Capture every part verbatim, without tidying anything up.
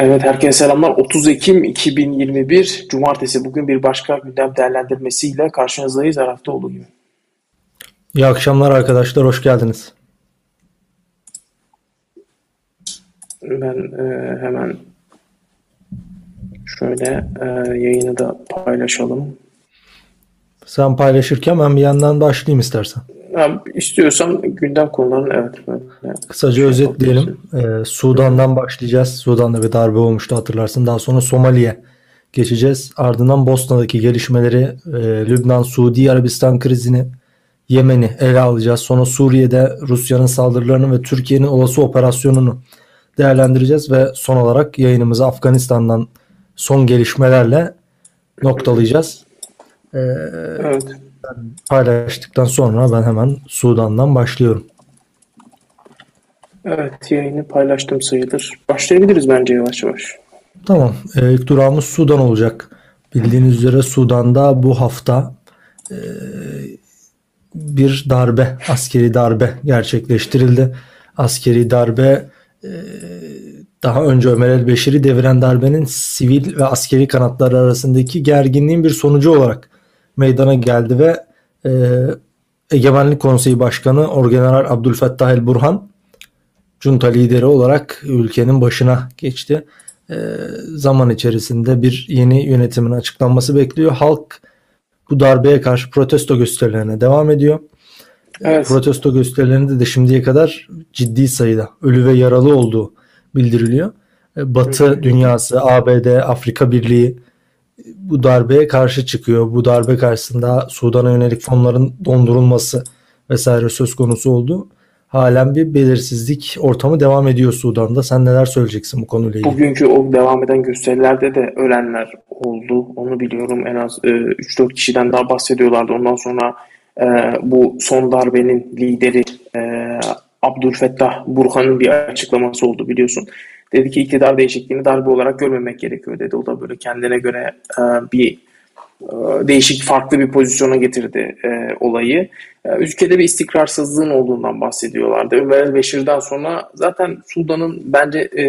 Evet, herkese selamlar. otuz Ekim iki bin yirmi bir Cumartesi, bugün bir başka gündem değerlendirmesiyle karşınızdayız her hafta olduğu gibi. İyi akşamlar arkadaşlar, hoş geldiniz. Ben e, hemen şöyle e, yayını da paylaşalım. Sen paylaşırken ben bir yandan başlayayım istersen. Ya, istiyorsan gündem konularını evet. evet. Kısaca şey özetleyelim. Ee, Sudan'dan başlayacağız. Sudan'da bir darbe olmuştu, hatırlarsın. Daha sonra Somali'ye geçeceğiz. Ardından Bosna'daki gelişmeleri, e, Lübnan, Suudi Arabistan krizini, Yemen'i ele alacağız. Sonra Suriye'de Rusya'nın saldırılarını ve Türkiye'nin olası operasyonunu değerlendireceğiz. Ve son olarak yayınımızı Afganistan'dan son gelişmelerle noktalayacağız. Ee, evet. Paylaştıktan sonra ben hemen Sudan'dan başlıyorum. Evet, yayını paylaştım sayılır. Başlayabiliriz bence yavaş yavaş. Tamam. İlk durağımız Sudan olacak. Bildiğiniz üzere Sudan'da bu hafta e, bir darbe, askeri darbe gerçekleştirildi. Askeri darbe e, daha önce Ömer El Beşir'i deviren darbenin sivil ve askeri kanatları arasındaki gerginliğin bir sonucu olarak meydana geldi ve e, Egemenlik Konseyi Başkanı Orgeneral Abdülfettah El Burhan junta lideri olarak ülkenin başına geçti. E, zaman içerisinde bir yeni yönetimin açıklanması bekliyor. Halk bu darbeye karşı protesto gösterilerine devam ediyor. Evet. Protesto gösterilerinde de şimdiye kadar ciddi sayıda ölü ve yaralı olduğu bildiriliyor. E, Batı evet. dünyası, A B D, Afrika Birliği bu darbeye karşı çıkıyor. Bu darbe karşısında Sudan'a yönelik fonların dondurulması vesaire söz konusu oldu. Halen bir belirsizlik ortamı devam ediyor Sudan'da. Sen neler söyleyeceksin bu konuyla ilgili? Bugünkü o devam eden gösterilerde de ölenler oldu. Onu biliyorum. En az e, üç dört kişiden daha bahsediyorlardı. Ondan sonra e, bu son darbenin lideri e, Abdülfettah Burhan'ın bir açıklaması oldu biliyorsun. Dedi ki iktidar değişikliğini darbe olarak görmemek gerekiyor dedi. O da böyle kendine göre e, bir e, değişik farklı bir pozisyona getirdi e, olayı. E, ülkede bir istikrarsızlığın olduğundan bahsediyorlardı. Ömer El Beşir'den sonra zaten Sudan'ın bence e,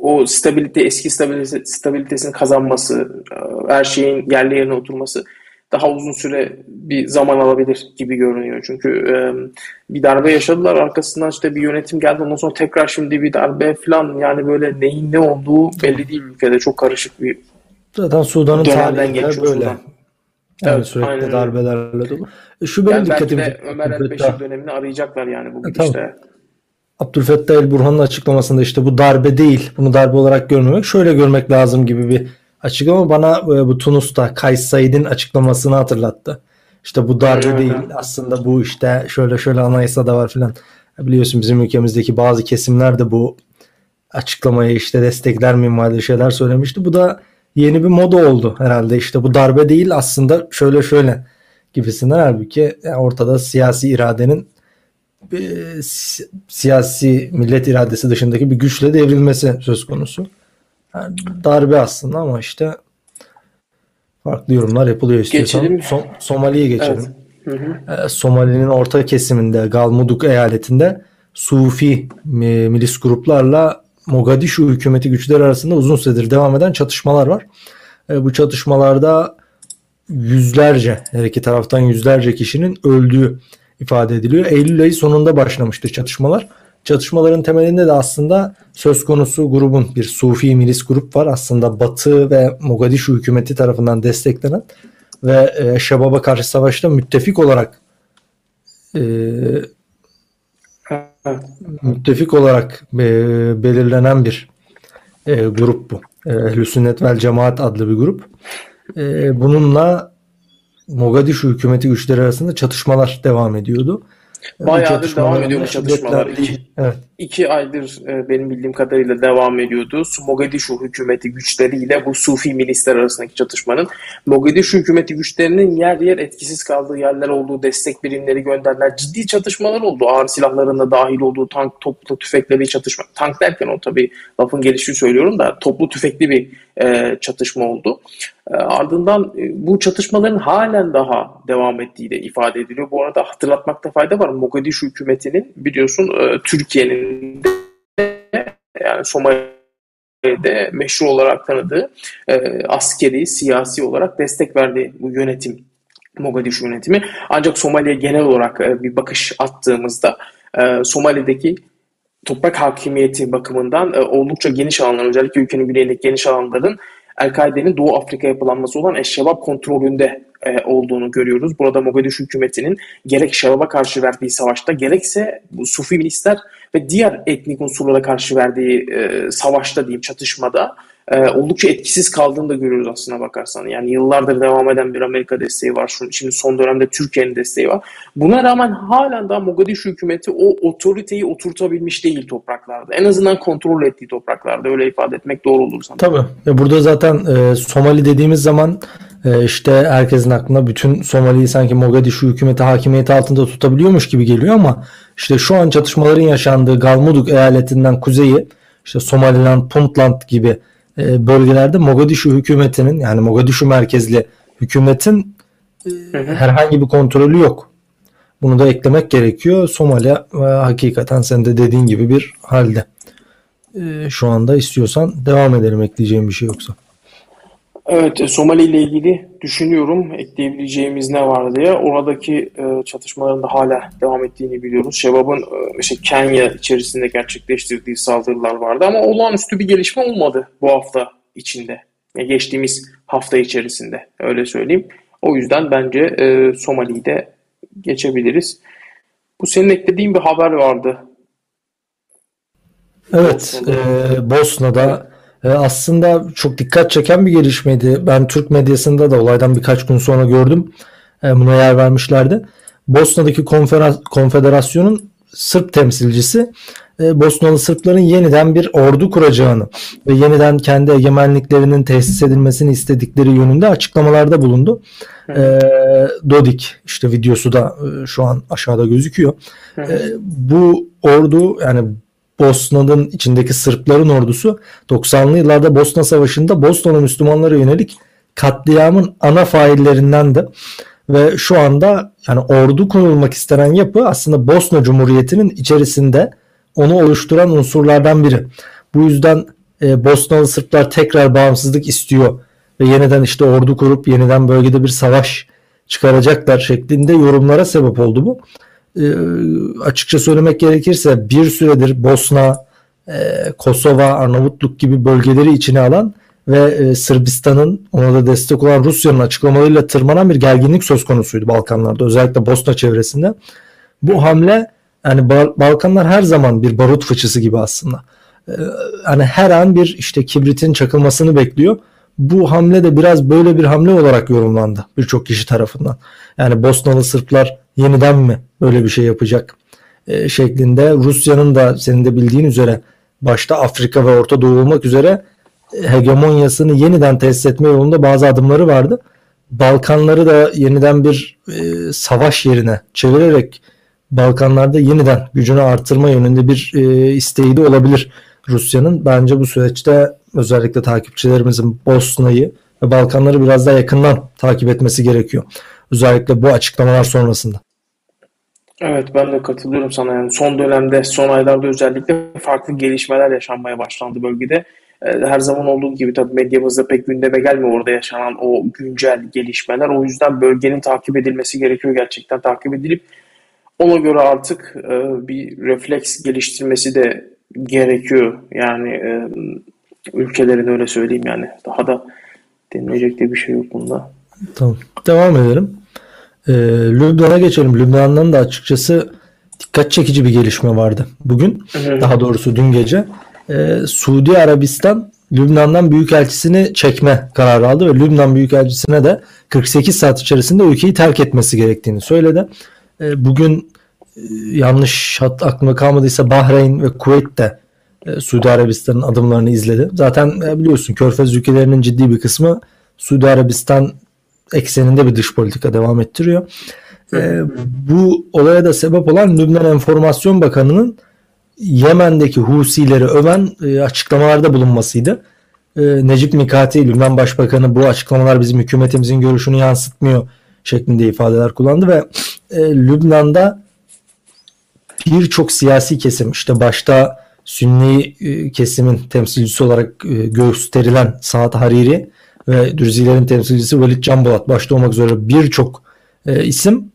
o stabilite, eski stabilite, stabilitesini kazanması, e, her şeyin yerli yerine oturması daha uzun süre bir zaman alabilir gibi görünüyor. Çünkü e, bir darbe yaşadılar, arkasından işte bir yönetim geldi, ondan sonra tekrar şimdi bir darbe falan, yani böyle neyin ne olduğu belli değil ülkede. Çok karışık bir zaten Sudan'ın tarihinden geçiyor böyle. Sudan. Yani evet, sürekli aynen. darbelerle dolu. Şu benim yani dikkatimi çekti. Ömer El Beşir dönemini arayacaklar yani bugün e, işte. Abdülfettah El Burhan'ın açıklamasında işte bu darbe değil, bunu darbe olarak görmemek, şöyle görmek lazım gibi bir açıklama bana bu Tunus'ta Kays Said'in açıklamasını hatırlattı. İşte bu darbe evet, değil evet. aslında bu işte şöyle şöyle anayasada var filan. Biliyorsun bizim ülkemizdeki bazı kesimler de bu açıklamayı işte destekler minvalde şeyler söylemişti. Bu da yeni bir moda oldu herhalde, işte bu darbe değil aslında şöyle şöyle gibisinden. Halbuki ortada siyasi iradenin siyasi millet iradesi dışındaki bir güçle devrilmesi söz konusu. Yani darbe aslında ama işte farklı yorumlar yapılıyor istiyorsan. So- Somali'ye geçelim. Evet. Ee, Somali'nin orta kesiminde Galmudug eyaletinde Sufi e, milis gruplarla Mogadişu hükümeti güçleri arasında uzun süredir devam eden çatışmalar var. E, bu çatışmalarda yüzlerce, her iki taraftan yüzlerce kişinin öldüğü ifade ediliyor. Eylül ayı sonunda başlamıştı çatışmalar. Çatışmaların temelinde de aslında söz konusu grubun, bir Sufi milis grup var. Aslında Batı ve Mogadişu hükümeti tarafından desteklenen ve e, Şebab'a karşı savaşta müttefik olarak e, müttefik olarak e, belirlenen bir e, grup bu. Ehl-i Sünnet vel Cemaat adlı bir grup. E, bununla Mogadişu hükümeti güçleri arasında çatışmalar devam ediyordu. Bayağıdır devam ediyor bu çatışmalar. İki, evet. iki aydır benim bildiğim kadarıyla devam ediyordu. Mogadişu hükümeti güçleriyle bu Sufi milisler arasındaki çatışmanın, Mogadişu hükümeti güçlerinin yer yer etkisiz kaldığı yerler olduğu, destek birimleri gönderilen ciddi çatışmalar oldu. Ağır silahların da dahil olduğu tank, toplu tüfekleri çatışma. Tank derken o tabii lafın gelişi söylüyorum da toplu tüfekli bir e, çatışma oldu. Ardından bu çatışmaların halen daha devam ettiği de ifade ediliyor. Bu arada hatırlatmakta fayda var. Mogadişu hükümetinin biliyorsun Türkiye'nin de yani Somali de meşru olarak tanıdığı, e, askeri, siyasi olarak destek verdiği bu yönetim, Mogadişu yönetimi. Ancak Somali'ye genel olarak e, bir bakış attığımızda e, Somali'deki toprak hakimiyeti bakımından e, oldukça geniş alanlar, özellikle ülkenin güneyindeki geniş alanların El-Kaide'nin Doğu Afrika yapılanması olan Eşşebab kontrolünde e, olduğunu görüyoruz. Burada Mogadişu hükümetinin gerek Şebab'a karşı verdiği savaşta, gerekse Sufi milisler ve diğer etnik unsurlara karşı verdiği e, savaşta diyeyim, çatışmada e, oldukça etkisiz kaldığını da görüyoruz aslına bakarsan. Yani yıllardır devam eden bir Amerika desteği var. Şimdi son dönemde Türkiye'nin desteği var. Buna rağmen halen daha Mogadişu hükümeti o otoriteyi oturtabilmiş değil topraklarda. En azından kontrol ettiği topraklarda. Öyle ifade etmek doğru olur sanırım. Tabii. Burada zaten e, Somali dediğimiz zaman e, işte herkesin aklına bütün Somali'yi sanki Mogadişu hükümeti hakimiyeti altında tutabiliyormuş gibi geliyor ama işte şu an çatışmaların yaşandığı Galmudug eyaletinden kuzeyi, işte Somaliland, Puntland gibi bölgelerde Mogadişu hükümetinin, yani Mogadişu merkezli hükümetin herhangi bir kontrolü yok. Bunu da eklemek gerekiyor. Somali hakikaten sen de dediğin gibi bir halde. Şu anda istiyorsan devam edelim, ekleyeceğim bir şey yoksa. Evet, Somali ile ilgili düşünüyorum ekleyebileceğimiz ne var diye. Oradaki e, çatışmaların da hala devam ettiğini biliyoruz. Şebab'ın e, işte Kenya içerisinde gerçekleştirdiği saldırılar vardı ama olağanüstü bir gelişme olmadı bu hafta içinde. Yani geçtiğimiz hafta içerisinde, öyle söyleyeyim. O yüzden bence e, Somali'yi de geçebiliriz. Bu senin eklediğin bir haber vardı. Evet, Bosna'da. E, Bosna'da aslında çok dikkat çeken bir gelişmeydi. Ben Türk medyasında da olaydan birkaç gün sonra gördüm. Buna yer vermişlerdi. Bosna'daki konfederasyonun Sırp temsilcisi Bosnalı Sırpların yeniden bir ordu kuracağını ve yeniden kendi egemenliklerinin tesis edilmesini istedikleri yönünde açıklamalarda bulundu. Evet. Dodik işte videosu da şu an aşağıda gözüküyor. Evet. Bu ordu, yani Bosna'nın içindeki Sırpların ordusu doksanlı yıllarda Bosna Savaşı'nda Bosnalı Müslümanlara yönelik katliamın ana faillerinden de ve şu anda yani ordu kurulmak istenen yapı aslında Bosna Cumhuriyeti'nin içerisinde onu oluşturan unsurlardan biri. Bu yüzden e, Bosnalı Sırplar tekrar bağımsızlık istiyor ve yeniden işte ordu kurup yeniden bölgede bir savaş çıkaracaklar şeklinde yorumlara sebep oldu bu. E, açıkça söylemek gerekirse bir süredir Bosna, e, Kosova, Arnavutluk gibi bölgeleri içine alan ve e, Sırbistan'ın ona da destek olan Rusya'nın açıklamalarıyla tırmanan bir gerginlik söz konusuydu Balkanlarda, özellikle Bosna çevresinde. Bu hamle, yani Balkanlar her zaman bir barut fıçısı gibi aslında. E, hani her an bir işte kibritin çakılmasını bekliyor. Bu hamle de biraz böyle bir hamle olarak yorumlandı birçok kişi tarafından. Yani Bosnalı Sırplar yeniden mi böyle bir şey yapacak e, şeklinde. Rusya'nın da senin de bildiğin üzere başta Afrika ve Orta Doğu olmak üzere hegemonyasını yeniden tesis etme yolunda bazı adımları vardı. Balkanları da yeniden bir e, savaş yerine çevirerek Balkanlarda yeniden gücünü artırma yönünde bir e, isteği de olabilir Rusya'nın. Bence bu süreçte özellikle takipçilerimizin Bosna'yı ve Balkanları biraz daha yakından takip etmesi gerekiyor. Özellikle bu açıklamalar sonrasında. Evet, ben de katılıyorum sana. Yani son dönemde, son aylarda özellikle farklı gelişmeler yaşanmaya başlandı bölgede. Her zaman olduğu gibi tabii medyamızda pek gündeme gelmiyor orada yaşanan o güncel gelişmeler. O yüzden bölgenin takip edilmesi gerekiyor, gerçekten takip edilip ona göre artık bir refleks geliştirmesi de gerekiyor. Yani ülkelerin, öyle söyleyeyim yani. Daha da denilecek de bir şey yok bunda. Tamam. Devam edelim. Ee, Lübnan'a geçelim. Lübnan'dan da açıkçası dikkat çekici bir gelişme vardı bugün. Hı-hı. Daha doğrusu dün gece. Ee, Suudi Arabistan Lübnan'dan büyükelçisini çekme kararı aldı ve Lübnan büyükelçisine de kırk sekiz saat içerisinde ülkeyi terk etmesi gerektiğini söyledi. Ee, bugün yanlış hat, aklıma kalmadıysa Bahreyn ve Kuveyt de e, Suudi Arabistan'ın adımlarını izledi. Zaten e, biliyorsun Körfez ülkelerinin ciddi bir kısmı Suudi Arabistan ekseninde bir dış politika devam ettiriyor. E, bu olaya da sebep olan Lübnan Enformasyon Bakanı'nın Yemen'deki Husileri öven e, açıklamalarda bulunmasıydı. E, Necip Mikati, Lübnan Başbakanı, bu açıklamalar bizim hükümetimizin görüşünü yansıtmıyor şeklinde ifadeler kullandı ve e, Lübnan'da birçok siyasi kesim, işte başta Sünni kesimin temsilcisi olarak gösterilen Saad Hariri ve Dürzilerin temsilcisi Walid Canbolat başta olmak üzere birçok isim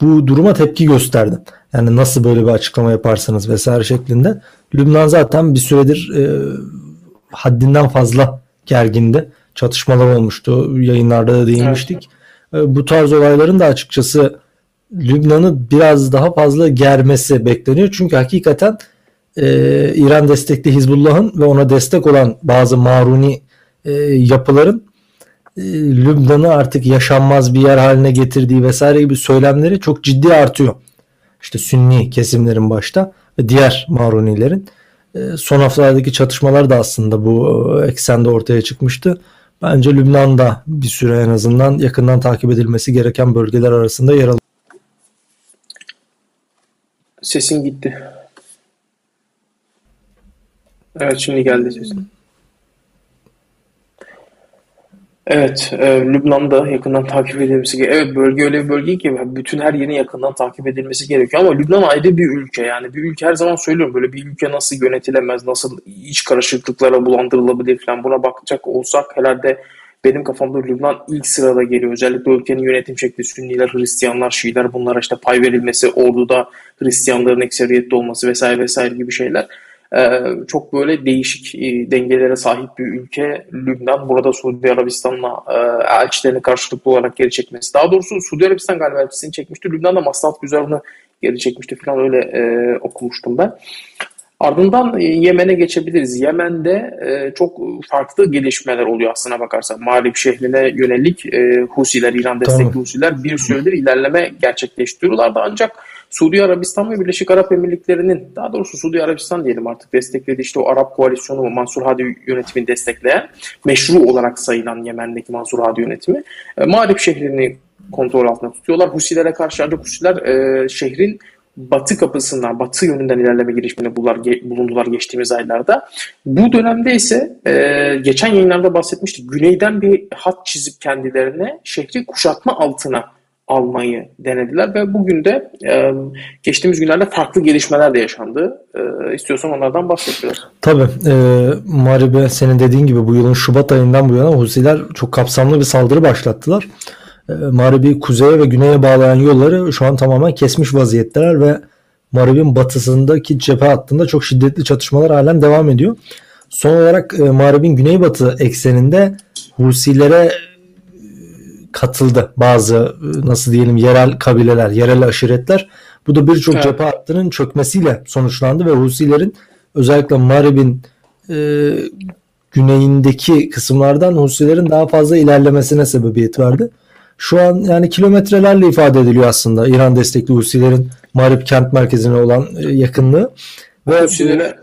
bu duruma tepki gösterdi. Yani nasıl böyle bir açıklama yaparsanız vesaire şeklinde. Lübnan zaten bir süredir haddinden fazla gergindi. Çatışmalar olmuştu. Yayınlarda da değinmiştik. Evet. Bu tarz olayların da açıkçası Lübnan'ı biraz daha fazla germesi bekleniyor. Çünkü hakikaten e, İran destekli Hizbullah'ın ve ona destek olan bazı maruni e, yapıların e, Lübnan'ı artık yaşanmaz bir yer haline getirdiği vesaire gibi söylemleri çok ciddi artıyor. İşte Sünni kesimlerin başta ve diğer marunilerin. Son haftalardaki çatışmalar da aslında bu eksende ortaya çıkmıştı. Bence Lübnan'da bir süre en azından yakından takip edilmesi gereken bölgeler arasında yer alıyor. Sesin gitti. Evet, şimdi geldi sesin. Evet, e, Lübnan'da yakından takip edilmesi gerekiyor. Evet, bölge öyle bir bölge ki bütün her yerin yakından takip edilmesi gerekiyor. Ama Lübnan ayrı bir ülke. Yani bir ülke, her zaman söylüyorum, böyle bir ülke nasıl yönetilemez, nasıl iç karışıklıklara bulandırılabilir falan, buna bakacak olsak herhalde benim kafamda Lübnan ilk sırada geliyor. Özellikle ülkenin yönetim şekli, Sünniler, Hristiyanlar, Şiiler, bunlara işte pay verilmesi, orduda Hristiyanların ekseriyette olması vesaire vesaire gibi şeyler. Çok böyle değişik dengelere sahip bir ülke Lübnan. Burada Suudi Arabistan'la elçilerini karşılıklı olarak geri çekmesi. Daha doğrusu Suudi Arabistan galiba elçisini çekmişti. Lübnan da Maslahat Güzarını geri çekmişti falan, öyle e, okumuştum ben. Ardından Yemen'e geçebiliriz. Yemen'de e, çok farklı gelişmeler oluyor aslına bakarsan. Mağrib şehrine yönelik e, Husiler, İran destekli tamam. Husiler bir süredir ilerleme gerçekleştiriyorlardı. Ancak Suudi Arabistan ve Birleşik Arap Emirlikleri'nin, daha doğrusu Suudi Arabistan diyelim artık, desteklediği işte o Arap koalisyonu, Mansur Hadi yönetimini destekleyen, meşru olarak sayılan Yemen'deki Mansur Hadi yönetimi Mağrib şehrini kontrol altında tutuyorlar. Husilere karşı ancak Husiler e, şehrin batı kapısından, batı yönünden ilerleme girişimine bulundular geçtiğimiz aylarda. Bu dönemde ise e, geçen yayınlarda bahsetmiştik, güneyden bir hat çizip kendilerine şehri kuşatma altına almayı denediler ve bugün de e, geçtiğimiz günlerde farklı gelişmeler de yaşandı. E, istiyorsan onlardan bahsedelim. Tabii. E, Mağrib'e senin dediğin gibi bu yılın Şubat ayından bu yana Husiler çok kapsamlı bir saldırı başlattılar. E, Mağrib'i kuzeye ve güneye bağlayan yolları şu an tamamen kesmiş vaziyetteler ve Mağrib'in batısındaki cephe hattında çok şiddetli çatışmalar halen devam ediyor. Son olarak e, Mağrib'in güneybatı ekseninde Husilere katıldı bazı, nasıl diyelim, yerel kabileler, yerel aşiretler. Bu da birçok evet. cephe hattının çökmesiyle sonuçlandı ve Husilerin özellikle Mağrib'in e, güneyindeki kısımlardan Husilerin daha fazla ilerlemesine sebebiyet verdi. Şu an yani kilometrelerle ifade ediliyor aslında İran destekli Husilerin Mağrib kent merkezine olan e, yakınlığı. Ve Husilere,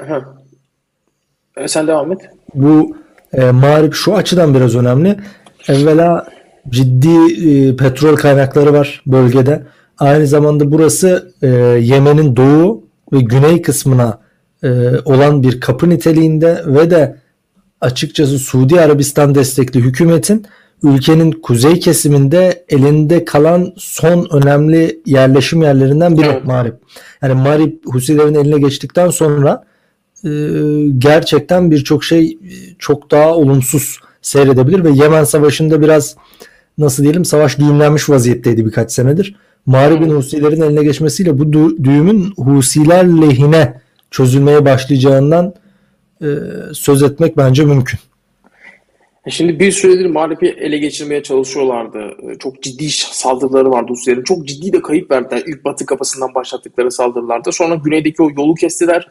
e, sen devam et. Bu e, Mağrib şu açıdan biraz önemli. Evvela ciddi e, petrol kaynakları var bölgede. Aynı zamanda burası e, Yemen'in doğu ve güney kısmına e, olan bir kapı niteliğinde ve de açıkçası Suudi Arabistan destekli hükümetin ülkenin kuzey kesiminde elinde kalan son önemli yerleşim yerlerinden biri evet. Mağrib. Yani Mağrib Husilerin eline geçtikten sonra e, gerçekten birçok şey çok daha olumsuz seyredebilir ve Yemen Savaşı'nda biraz, nasıl diyelim, savaş düğümlenmiş vaziyetteydi birkaç senedir. Mağrib'in Husilerin eline geçmesiyle bu düğümün Husiler lehine çözülmeye başlayacağından e, söz etmek bence mümkün. Şimdi bir süredir Mağrib'i ele geçirmeye çalışıyorlardı. Çok ciddi saldırıları vardı Husilerin. Çok ciddi de kayıp verdiler. İlk batı kapısından başlattıkları saldırılarda. Sonra güneydeki o yolu kestiler.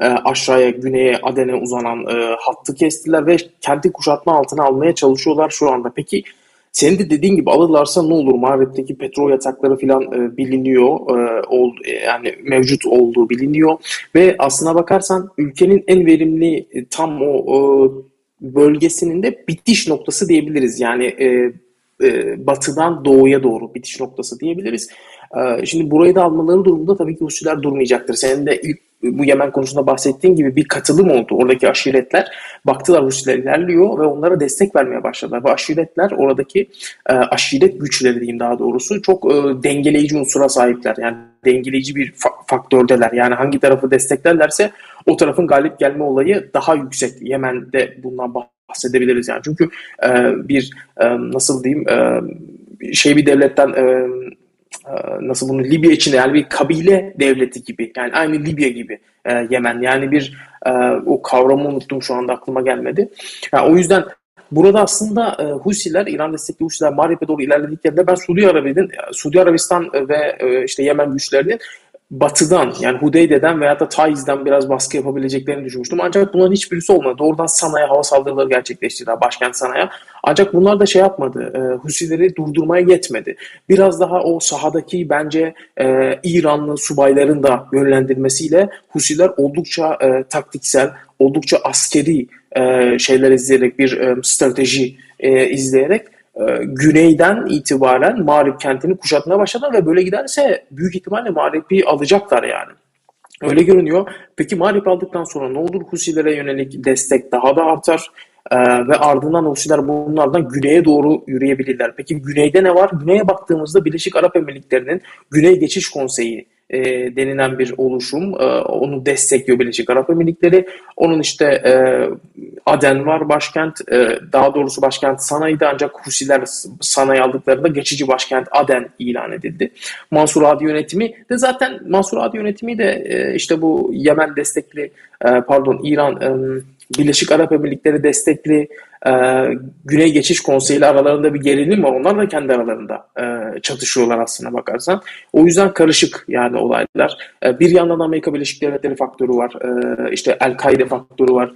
E, aşağıya, güneye, Aden'e uzanan e, hattı kestiler ve kenti kuşatma altına almaya çalışıyorlar şu anda. Peki senin de dediğin gibi alırlarsa ne olur? Mağrib'deki petrol yatakları falan e, biliniyor. E, ol, e, yani mevcut olduğu biliniyor. Ve aslına bakarsan ülkenin en verimli e, tam o e, bölgesinin de bitiş noktası diyebiliriz. Yani e, e, batıdan doğuya doğru bitiş noktası diyebiliriz. E, şimdi burayı da almaları durumunda tabii ki Husiler durmayacaktır. Senin de ilk bu Yemen konusunda bahsettiğim gibi bir katılım oldu. Oradaki aşiretler baktılar Husiler ilerliyor ve onlara destek vermeye başladılar. Ve aşiretler, oradaki e, aşiret güçleri diyeyim daha doğrusu, çok e, dengeleyici unsura sahipler. Yani dengeleyici bir faktördeler. Yani hangi tarafı desteklerlerse o tarafın galip gelme olayı daha yüksek. Yemen'de bundan bahsedebiliriz yani. Çünkü e, bir e, nasıl diyeyim e, şey bir devletten e, nasıl bunu Libya için yani bir kabile devleti gibi, yani aynı Libya gibi e, Yemen, yani bir e, o kavramı unuttum şu anda, aklıma gelmedi. Yani o yüzden burada aslında e, Husiler, İran destekli Husiler Mağrib'e doğru ilerlediklerinde ben Suudi Arabistan'ın, Suudi Arabistan ve e, işte Yemen güçlerinin batıdan, yani Hudeyde'den veya da Taiz'den biraz baskı yapabileceklerini düşünmüştüm. Ancak bunların hiçbirisi olmadı. Doğrudan Sana'ya hava saldırıları gerçekleştirdiler, başkent Sana'ya. Ancak bunlar da şey yapmadı, e, Husileri durdurmaya yetmedi. Biraz daha o sahadaki bence e, İranlı subayların da yönlendirmesiyle Husiler oldukça e, taktiksel, oldukça askeri e, şeyler izleyerek, bir e, strateji e, izleyerek güneyden itibaren Mağrib kentini kuşatmaya başladılar ve böyle giderse büyük ihtimalle Mağrib'i alacaklar yani. Öyle görünüyor. Peki Mağrib'i aldıktan sonra ne olur? Husilere yönelik destek daha da artar ee, ve ardından Husiler bunlardan güneye doğru yürüyebilirler. Peki güneyde ne var? Güneye baktığımızda Birleşik Arap Emirlikleri'nin Güney Geçiş Konseyi e, denilen bir oluşum. E, onu destekliyor Birleşik Arap Emirlikleri. Onun işte e, Aden var başkent, daha doğrusu başkent Sana'ydı, ancak Husiler Sana'yı aldıklarında geçici başkent Aden ilan edildi. Mansur Hadi yönetimi de zaten Mansur Hadi yönetimi de işte bu Yemen destekli, pardon İran, Birleşik Arap Emirlikleri destekli Güney Geçiş Konseyi ile aralarında bir gerilim var. Onlar da kendi aralarında çatışıyorlar aslına bakarsan. O yüzden karışık yani olaylar. Bir yandan Amerika Birleşik Devletleri faktörü var. İşte El-Kaide faktörü var.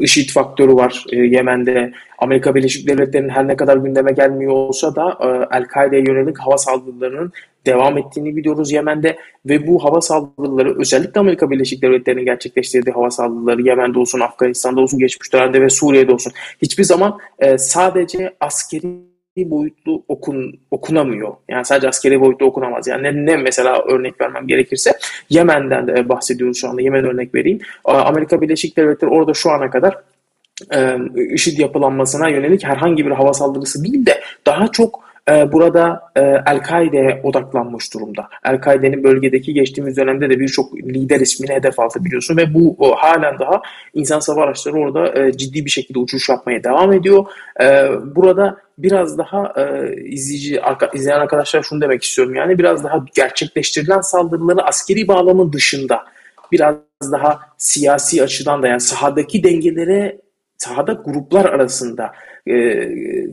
IŞİD faktörü var Yemen'de. Amerika Birleşik Devletleri'nin her ne kadar gündeme gelmiyor olsa da El-Kaide'ye yönelik hava saldırılarının devam ettiğini biliyoruz Yemen'de ve bu hava saldırıları, özellikle Amerika Birleşik Devletleri'nin gerçekleştirdiği hava saldırıları Yemen'de olsun, Afganistan'da olsun, geçmiş dönemde ve Suriye'de olsun, hiçbir zaman e, sadece askeri boyutlu okun, okunamıyor. Yani sadece askeri boyutlu okunamaz. Yani ne, ne mesela örnek vermem gerekirse Yemen'den de bahsediyoruz şu anda. Yemen örnek vereyim. Amerika Birleşik Devletleri orada şu ana kadar e, IŞİD yapılanmasına yönelik herhangi bir hava saldırısı değil de daha çok burada El-Kaide'ye odaklanmış durumda. El-Kaide'nin bölgedeki geçtiğimiz dönemde de birçok lider ismini hedef aldı biliyorsun ve bu halen daha insan savaş araçları orada ciddi bir şekilde uçuş yapmaya devam ediyor. Burada biraz daha izleyici izleyen arkadaşlar şunu demek istiyorum, yani biraz daha gerçekleştirilen saldırıları askeri bağlamın dışında biraz daha siyasi açıdan da, yani sahadaki dengelere, sahada gruplar arasında e,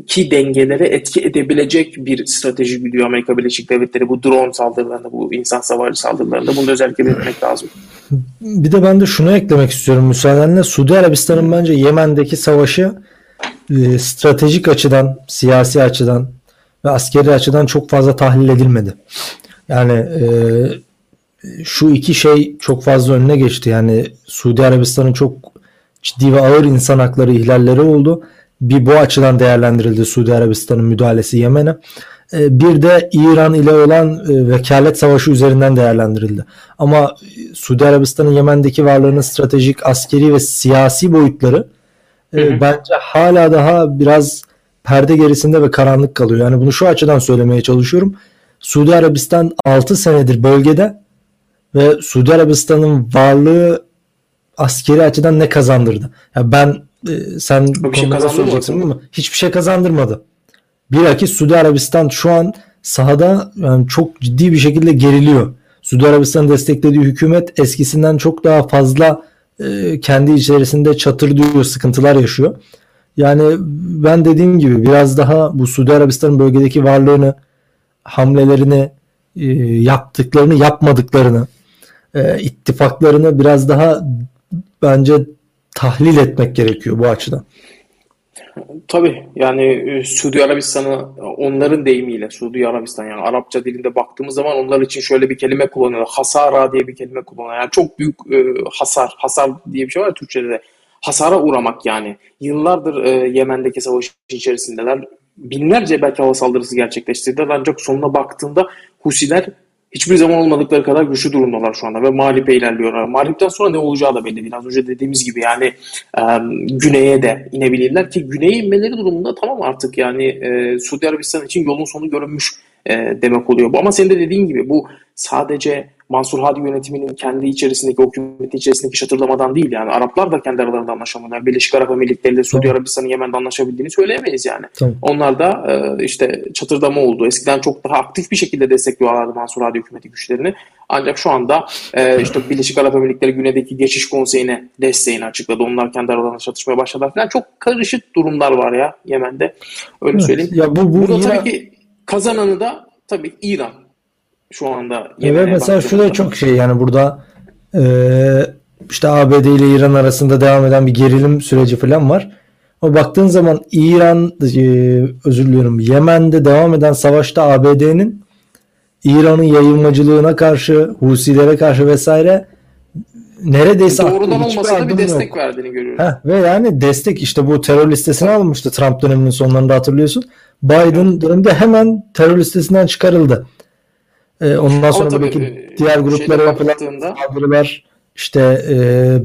ki dengelere etki edebilecek bir strateji gidiyor Amerika Birleşik Devletleri bu drone saldırılarında, bu insan savarı saldırılarında. Bunu da özellikle belirtmek lazım. Bir de ben de şunu eklemek istiyorum müsaadenle. Suudi Arabistan'ın bence Yemen'deki savaşı e, stratejik açıdan, siyasi açıdan ve askeri açıdan çok fazla tahlil edilmedi. Yani e, şu iki şey çok fazla önüne geçti. Yani Suudi Arabistan'ın çok ciddi ve ağır insan hakları ihlalleri oldu. Bir bu açıdan değerlendirildi Suudi Arabistan'ın müdahalesi Yemen'e. Bir de İran ile olan vekalet savaşı üzerinden değerlendirildi. Ama Suudi Arabistan'ın Yemen'deki varlığının stratejik, askeri ve siyasi boyutları hı hı. bence hala daha biraz perde gerisinde ve karanlık kalıyor. Yani bunu şu açıdan söylemeye çalışıyorum. Suudi Arabistan altı senedir bölgede ve Suudi Arabistan'ın varlığı askeri açıdan ne kazandırdı? Ya ben e, sen bir şey kazandıracaksın ama hiçbir şey kazandırmadı. Bilakis Suudi Arabistan şu an sahada yani çok ciddi bir şekilde geriliyor. Suudi Arabistan'ın desteklediği hükümet eskisinden çok daha fazla e, kendi içerisinde çatırdıyor, sıkıntılar yaşıyor. Yani ben dediğim gibi biraz daha bu Suudi Arabistan'ın bölgedeki varlığını, hamlelerini, e, yaptıklarını, yapmadıklarını, e, ittifaklarını biraz daha bence tahlil etmek gerekiyor bu açıdan. Tabii yani Suudi Arabistan'ı, onların deyimiyle Suudi Arabistan, yani Arapça dilinde baktığımız zaman onlar için şöyle bir kelime kullanıyorlar. Hasara diye bir kelime kullanıyorlar. Yani çok büyük e, hasar. Hasar diye bir şey var ya Türkçe'de de. Hasara uğramak yani. Yıllardır e, Yemen'deki savaşın içerisindeler. Binlerce belki hava saldırısı gerçekleştirdiler. Ancak sonuna baktığında Husiler hiçbir zaman olmadıkları kadar güçlü durumdalar şu anda ve Mağrib'e ilerliyorlar. Mağrib'den sonra ne olacağı da belli değil. Az önce dediğimiz gibi yani e, güneye de inebilirler ki güneye inmeleri durumunda tamam artık yani e, Suudi Arabistan için yolun sonu görünmüş e, demek oluyor bu. Ama senin de dediğin gibi bu sadece Mansur Hadi yönetiminin kendi içerisindeki, o hükümetin içerisindeki şatırlamadan değil. Yani Araplar da kendi aralarında anlaşamadı. Yani Birleşik Arap Emirlikleri'yle Suudi Arabistan'ın Yemen'de anlaşabildiğini söyleyemeyiz yani. Tabii. Onlar da e, işte çatırdama oldu. Eskiden çok daha aktif bir şekilde destekliyorlardı Mansur Hadi hükümeti güçlerini. Ancak şu anda e, işte Birleşik Arap Emirlikleri Güney'deki Geçiş Konseyi'ne desteğini açıkladı. Onlar kendi aralarında çatışmaya başladılar falan. Çok karışık durumlar var ya Yemen'de. Öyle evet, söyleyeyim. Ya bu, bu burada İran... tabii ki kazananı da tabii İran. Şu anda ve mesela şu da çok şey yani burada e, işte A B D ile İran arasında devam eden bir gerilim süreci falan var. Ama baktığın zaman İran e, özür diliyorum Yemen'de devam eden savaşta A B D'nin İran'ın yayılmacılığına karşı, Husilere karşı vesaire neredeyse doğrudan olmasa da bir destek yok. Verdiğini görüyoruz. Heh, ve yani destek işte bu terör listesine alınmıştı Trump döneminin sonlarında hatırlıyorsun. Biden döneminde hemen terör listesinden çıkarıldı. Ondan sonra tabii, belki diğer gruplara yapılan saldırılar, işte e,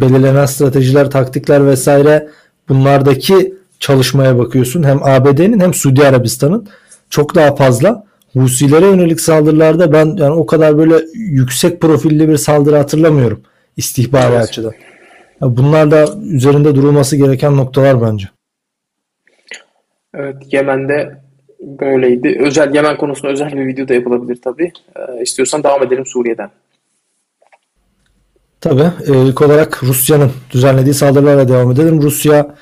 belirlenen stratejiler, taktikler vesaire bunlardaki çalışmaya bakıyorsun. Hem A B D'nin hem Suudi Arabistan'ın çok daha fazla. Husilere yönelik saldırılarda ben yani o kadar böyle yüksek profilli bir saldırı hatırlamıyorum istihbari evet. açıdan. Bunlar da üzerinde durulması gereken noktalar bence. Evet, Yemen'de böyleydi. Özel Yemen konusunda özel bir video da yapılabilir tabii. Ee, istiyorsan devam edelim Suriye'den. Tabii. E, ilk olarak Rusya'nın düzenlediği saldırılarla devam edelim. Rusya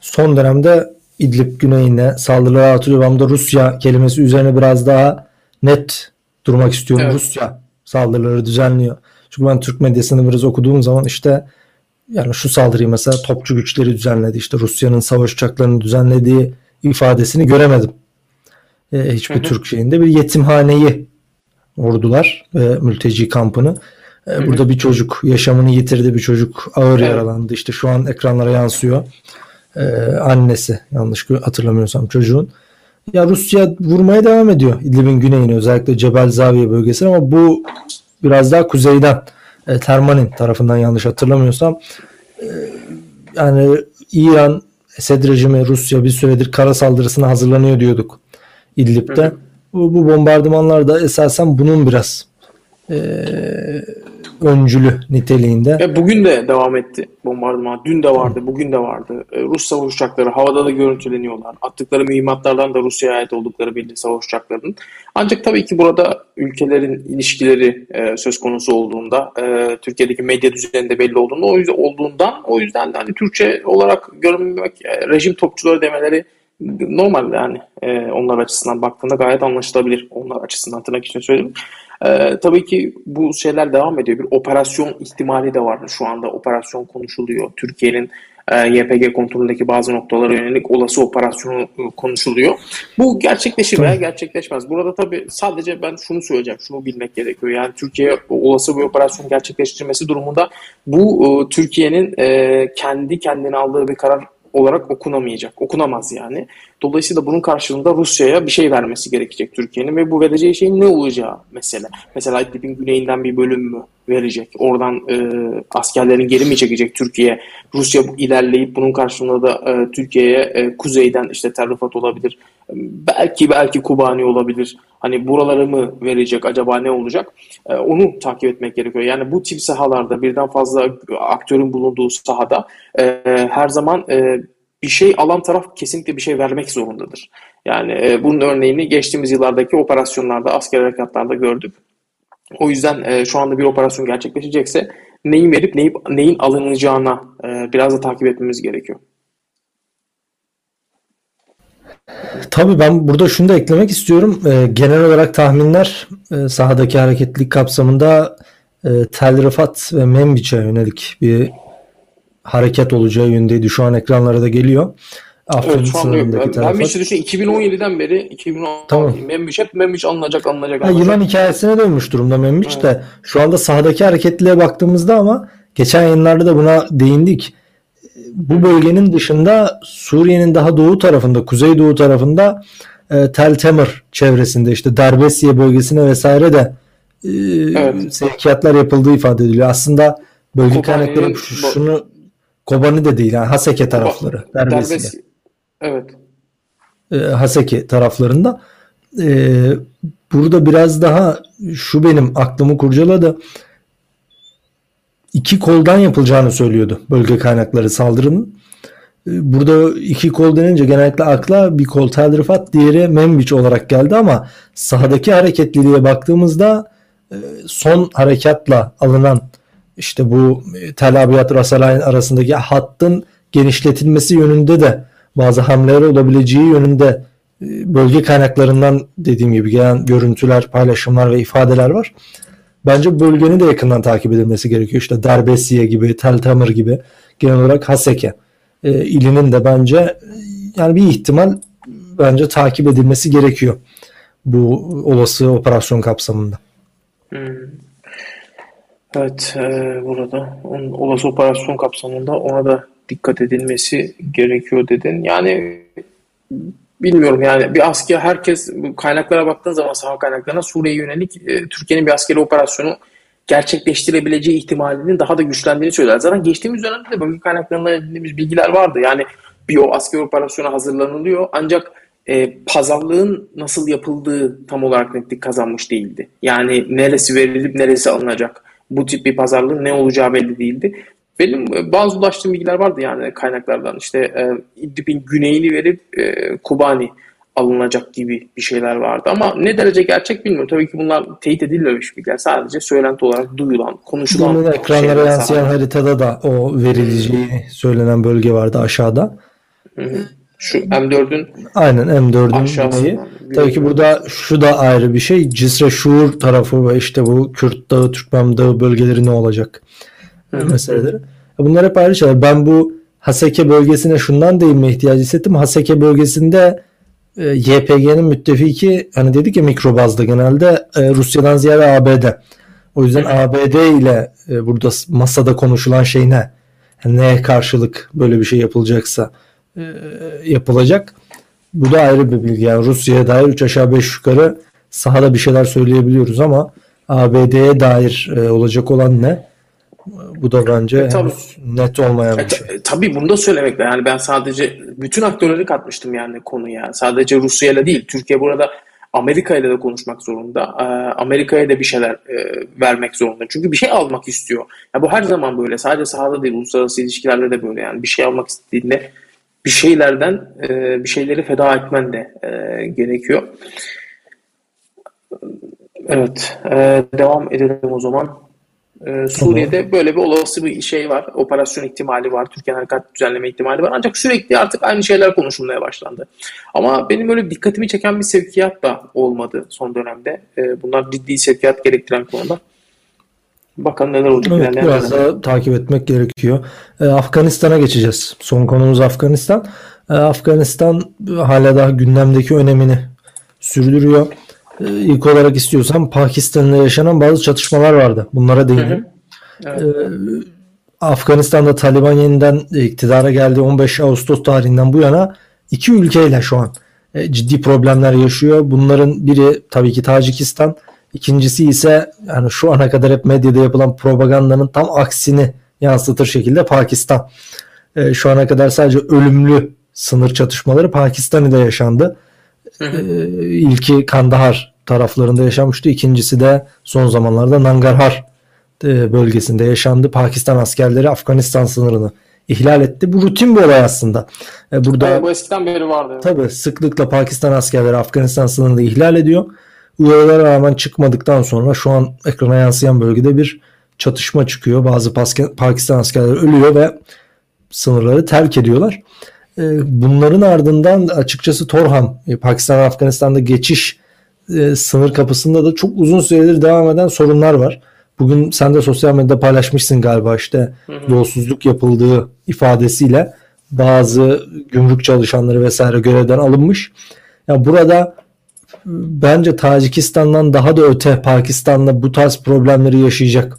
son dönemde İdlib güneyine saldırılara atılıyor. Ben de Rusya kelimesi üzerine biraz daha net durmak istiyorum. Evet. Rusya saldırıları düzenliyor. Çünkü ben Türk medyasını biraz okuduğum zaman işte yani şu saldırıyı mesela topçu güçleri düzenledi. İşte Rusya'nın savaş uçaklarını düzenlediği ifadesini göremedim. Hiçbir hı hı. Türk şeyinde bir yetimhaneyi vurdular, e, mülteci kampını. E, hı hı. Burada bir çocuk yaşamını yitirdi, bir çocuk ağır evet. yaralandı. İşte şu an ekranlara yansıyor. E, annesi yanlış hatırlamıyorsam çocuğun. Ya Rusya vurmaya devam ediyor İdlib'in güneyine, özellikle Cebel Zaviye bölgesine, ama bu biraz daha kuzeyden, e, Termanin tarafından yanlış hatırlamıyorsam. E, yani İran, Esed rejimi, Rusya bir süredir kara saldırısına hazırlanıyor diyorduk İdlib'de. Bu, bu bombardımanlar da esasen bunun biraz e, öncülü niteliğinde. Ya bugün de devam etti bombardıman. Dün de vardı, Hı. bugün de vardı. Rus savaş uçakları havada da görüntüleniyorlar. Attıkları mühimmatlardan da Rusya'ya ait oldukları belli savaş uçaklarının. Ancak tabii ki burada ülkelerin ilişkileri e, söz konusu olduğunda, e, Türkiye'deki medya düzeninde belli olduğunda, o yüzden olduğundan o yüzden de hani Türkçe olarak görünmek, rejim topçuları demeleri normal yani e, onlar açısından baktığında gayet anlaşılabilir. Onlar açısından tırnak için söyleyeyim. E, tabii ki bu şeyler devam ediyor. Bir operasyon ihtimali de var. Şu anda operasyon konuşuluyor. Türkiye'nin e, Y P G kontrolündeki bazı noktalara yönelik olası operasyonu e, konuşuluyor. Bu gerçekleşir veya gerçekleşmez. Burada tabii sadece ben şunu söyleyeceğim. Şunu bilmek gerekiyor. Yani Türkiye olası bir operasyon gerçekleştirmesi durumunda bu e, Türkiye'nin e, kendi kendine aldığı bir karar olarak okunamayacak. Okunamaz yani. Dolayısıyla bunun karşılığında Rusya'ya bir şey vermesi gerekecek Türkiye'nin ve bu vereceği şeyin ne olacağı mesele. Mesela İdlib'in güneyinden bir bölüm mü verecek? Oradan e, askerlerin geri mi çekecek Türkiye? Rusya ilerleyip bunun karşılığında da e, Türkiye'ye e, kuzeyden işte Tel Rifat olabilir. Belki belki Kobani olabilir. Hani buraları mı verecek? Acaba ne olacak? E, onu takip etmek gerekiyor. Yani bu tip sahalarda birden fazla aktörün bulunduğu sahada e, her zaman e, bir şey alan taraf kesinlikle bir şey vermek zorundadır. Yani e, bunun örneğini geçtiğimiz yıllardaki operasyonlarda, asker harekatlarda gördük. O yüzden e, şu anda bir operasyon gerçekleşecekse neyin verip neyin, neyin alınacağına e, biraz da takip etmemiz gerekiyor. Tabii ben burada şunu da eklemek istiyorum. E, genel olarak tahminler e, sahadaki hareketlilik kapsamında e, Tel Rifat ve Membiç'e yönelik bir hareket olacağı yönündeydi. Şu an ekranlara da geliyor. Evet, şu an Membiç'i düşün. iki bin on yediden beri iki bin on altı tamam. Membiç hep Membiç alınacak alınacak. alınacak. Ha, yılan hikayesine dönmüş durumda Membiç de. Şu anda sahadaki hareketliliğe baktığımızda, ama geçen yayınlarda da buna değindik. Bu bölgenin dışında Suriye'nin daha doğu tarafında, kuzey doğu tarafında e, Tel Temir çevresinde işte Darbesiye bölgesine vesaire de e, evet. sevkiyatlar yapıldığı ifade ediliyor. Aslında bölge kaynakları şunu Kobani de değil yani Haseke tarafları. Derbesi. Evet. E, Haseke taraflarında e, burada biraz daha şu benim aklımı kurcaladı. İki koldan yapılacağını söylüyordu bölge kaynakları saldırının. Burada iki kol denince genellikle akla bir kol Tel Rifat, diğeri Membiç olarak geldi ama sahadaki hareketliliğe baktığımızda son harekatla alınan işte bu Tel Abyad Rasalayn arasındaki hattın genişletilmesi yönünde de bazı hamleler olabileceği yönünde bölge kaynaklarından dediğim gibi gelen görüntüler, paylaşımlar ve ifadeler var. Bence bölgenin de yakından takip edilmesi gerekiyor. İşte Derbesiye gibi, Tel Tamır gibi, genel olarak Haseke e, ilinin de bence yani bir ihtimal bence takip edilmesi gerekiyor bu olası operasyon kapsamında. Hmm. Evet, e, burada onun, olası operasyon kapsamında ona da dikkat edilmesi gerekiyor dedin. Yani bilmiyorum yani bir asker, herkes kaynaklara baktığın zaman saha kaynaklarına Suriye'ye yönelik e, Türkiye'nin bir askeri operasyonu gerçekleştirebileceği ihtimalinin daha da güçlendiğini söyler. Zaten geçtiğimiz dönemde de bölge kaynaklarından edindiğimiz bilgiler vardı. Yani bir o askeri operasyona hazırlanılıyor ancak e, pazarlığın nasıl yapıldığı tam olarak netlik kazanmış değildi. Yani neresi verilip neresi alınacak, bu tip bir pazarlığın ne olacağı belli değildi. Benim bazı ulaştığım bilgiler vardı yani kaynaklardan. İşte e, İdlib'in güneyini verip e, Kobani alınacak gibi bir şeyler vardı. Ama ne derece gerçek bilmiyorum. Tabii ki bunlar teyit edilmemiş bilgiler. Sadece söylenti olarak duyulan, konuşulan. Bunun ekranlara yansıyan haritada da o verileceği söylenen bölge vardı aşağıda. Hı hı. Şu M dördün aynen M dördün tabii ki burada şu da ayrı bir şey. Cisre Şuur tarafı ve işte bu Kürt Dağı, Türkmen Dağı bölgeleri ne olacak? Meseleleri. Bunlar hep ayrı şeyler. Ben bu Haseke bölgesine şundan değinme ihtiyacı hissettim. Haseke bölgesinde e, Y P G'nin müttefiki, hani dedik ya mikro bazda genelde e, Rusya'dan ziyade A B D. O yüzden A B D ile e, burada masada konuşulan şey ne? Yani neye karşılık böyle bir şey yapılacaksa e, yapılacak. Bu da ayrı bir bilgi. Yani Rusya'ya dair üç aşağı beş yukarı sahada bir şeyler söyleyebiliyoruz ama A B D'ye dair e, olacak olan ne? Bu da bence e, tabii, net olmayan bir şey. E, tabii bunu da söylemek lazım. Yani ben sadece bütün aktörleri katmıştım yani konuya. Sadece Rusya'yla değil. Türkiye burada Amerika'yla da konuşmak zorunda. E, Amerika'ya da bir şeyler e, vermek zorunda. Çünkü bir şey almak istiyor. Ya bu her zaman böyle. Sadece sahada değil. Uluslararası ilişkilerde de böyle. Yani bir şey almak istediğinde bir şeylerden e, bir şeyleri feda etmen de e, gerekiyor. Evet. E, devam edelim o zaman. Ee, Suriye'de böyle bir olası bir şey var. Operasyon ihtimali var. Türkiye'nin harekat düzenleme ihtimali var. Ancak sürekli artık aynı şeyler konuşulmaya başlandı. Ama benim öyle dikkatimi çeken bir sevkiyat da olmadı son dönemde. Ee, bunlar ciddi sevkiyat gerektiren konular. Bakalım neler olacak. Evet, biraz daha takip etmek gerekiyor. Ee, Afganistan'a geçeceğiz. Son konumuz Afganistan. Ee, Afganistan hala daha gündemdeki önemini sürdürüyor. İlk olarak istiyorsan Pakistan'da yaşanan bazı çatışmalar vardı. Bunlara değindim. Evet. Ee, Afganistan'da Taliban yeniden iktidara geldi. on beş Ağustos tarihinden bu yana iki ülkeyle şu an e, ciddi problemler yaşıyor. Bunların biri tabii ki Tacikistan. İkincisi ise yani şu ana kadar hep medyada yapılan propagandanın tam aksini yansıtır şekilde Pakistan. E, şu ana kadar sadece ölümlü sınır çatışmaları Pakistan'da yaşandı. Hı hı. İlki Kandahar taraflarında yaşanmıştı. İkincisi de son zamanlarda Nangarhar bölgesinde yaşandı. Pakistan askerleri Afganistan sınırını ihlal etti. Bu rutin bir olay aslında. Burada yani bu eskiden beri vardı. Tabii sıklıkla Pakistan askerleri Afganistan sınırını ihlal ediyor. Uyarılara rağmen çıkmadıktan sonra şu an ekrana yansıyan bölgede bir çatışma çıkıyor. Bazı Pakistan askerleri ölüyor ve sınırları terk ediyorlar. Bunların ardından açıkçası Torham, Pakistan-Afganistan'da geçiş e, sınır kapısında da çok uzun süredir devam eden sorunlar var. Bugün sen de sosyal medyada paylaşmışsın galiba işte hı hı. yolsuzluk yapıldığı ifadesiyle bazı gümrük çalışanları vesaire görevden alınmış. Yani burada bence Tacikistan'dan daha da öte Pakistan'la bu tarz problemleri yaşayacak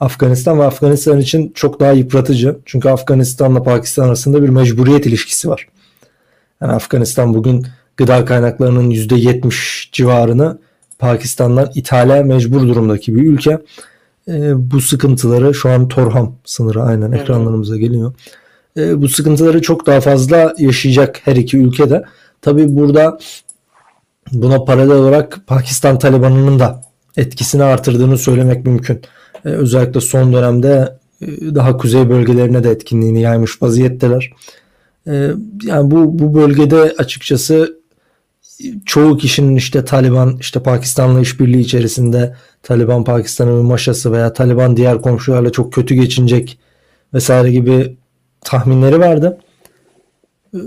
Afganistan ve Afganistan için çok daha yıpratıcı. Çünkü Afganistan'la Pakistan arasında bir mecburiyet ilişkisi var. Yani Afganistan bugün gıda kaynaklarının yüzde yetmiş civarını Pakistan'dan ithale mecbur durumdaki bir ülke. E, bu sıkıntıları şu an Torham sınırı aynen evet. ekranlarımıza geliyor. E, bu sıkıntıları çok daha fazla yaşayacak her iki ülkede. Tabii burada Buna paralel olarak Pakistan Taliban'ının da etkisini artırdığını söylemek mümkün. Ee, özellikle son dönemde daha kuzey bölgelerine de etkinliğini yaymış vaziyetteler. Ee, yani bu bu bölgede açıkçası çoğu kişinin işte Taliban, işte Pakistan'la işbirliği içerisinde Taliban Pakistan'ın maşası veya Taliban diğer komşularla çok kötü geçinecek vesaire gibi tahminleri vardı.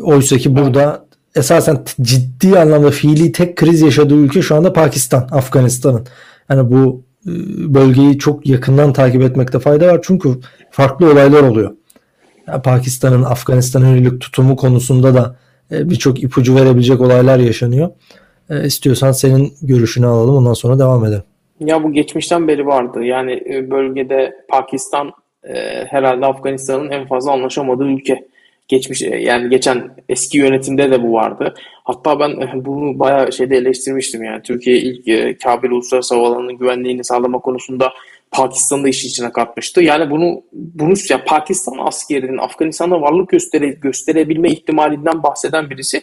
Oysa ki burada esasen ciddi anlamda fiili tek kriz yaşadığı ülke şu anda Pakistan, Afganistan'ın. Yani bu bölgeyi çok yakından takip etmekte fayda var. Çünkü farklı olaylar oluyor. Yani Pakistan'ın Afganistan'a yönelik tutumu konusunda da birçok ipucu verebilecek olaylar yaşanıyor. E, istiyorsan senin görüşünü alalım. Ondan sonra devam edelim. Ya bu geçmişten beri vardı. Yani bölgede Pakistan e, herhalde Afganistan'ın en fazla anlaşamadığı ülke. Geçmiş yani geçen eski yönetimde de bu vardı. Hatta ben bunu bayağı şeyde eleştirmiştim yani. Türkiye ilk e, Kabil Uluslararası Havaalanı'nın güvenliğini sağlama konusunda Pakistan'da işin içine katmıştı. Yani bunu bunu yani Pakistan askerinin Afganistan'da varlık göstere, gösterebilme ihtimalinden bahseden birisi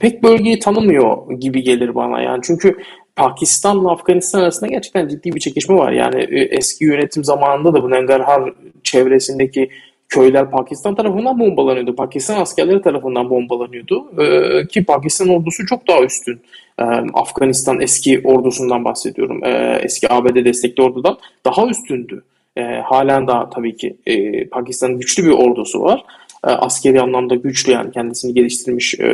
pek bölgeyi tanımıyor gibi gelir bana yani. Çünkü Pakistan'la Afganistan arasında gerçekten ciddi bir çekişme var. Yani e, eski yönetim zamanında da bu Nangarhar çevresindeki köyler Pakistan tarafından bombalanıyordu. Pakistan askerleri tarafından bombalanıyordu. Ee, ki Pakistan ordusu çok daha üstün. Ee, Afganistan eski ordusundan bahsediyorum. Ee, eski A B D destekli ordudan daha üstündü. Ee, halen daha tabii ki e, Pakistan'ın güçlü bir ordusu var. Ee, askeri anlamda güçlü yani kendisini geliştirmiş e,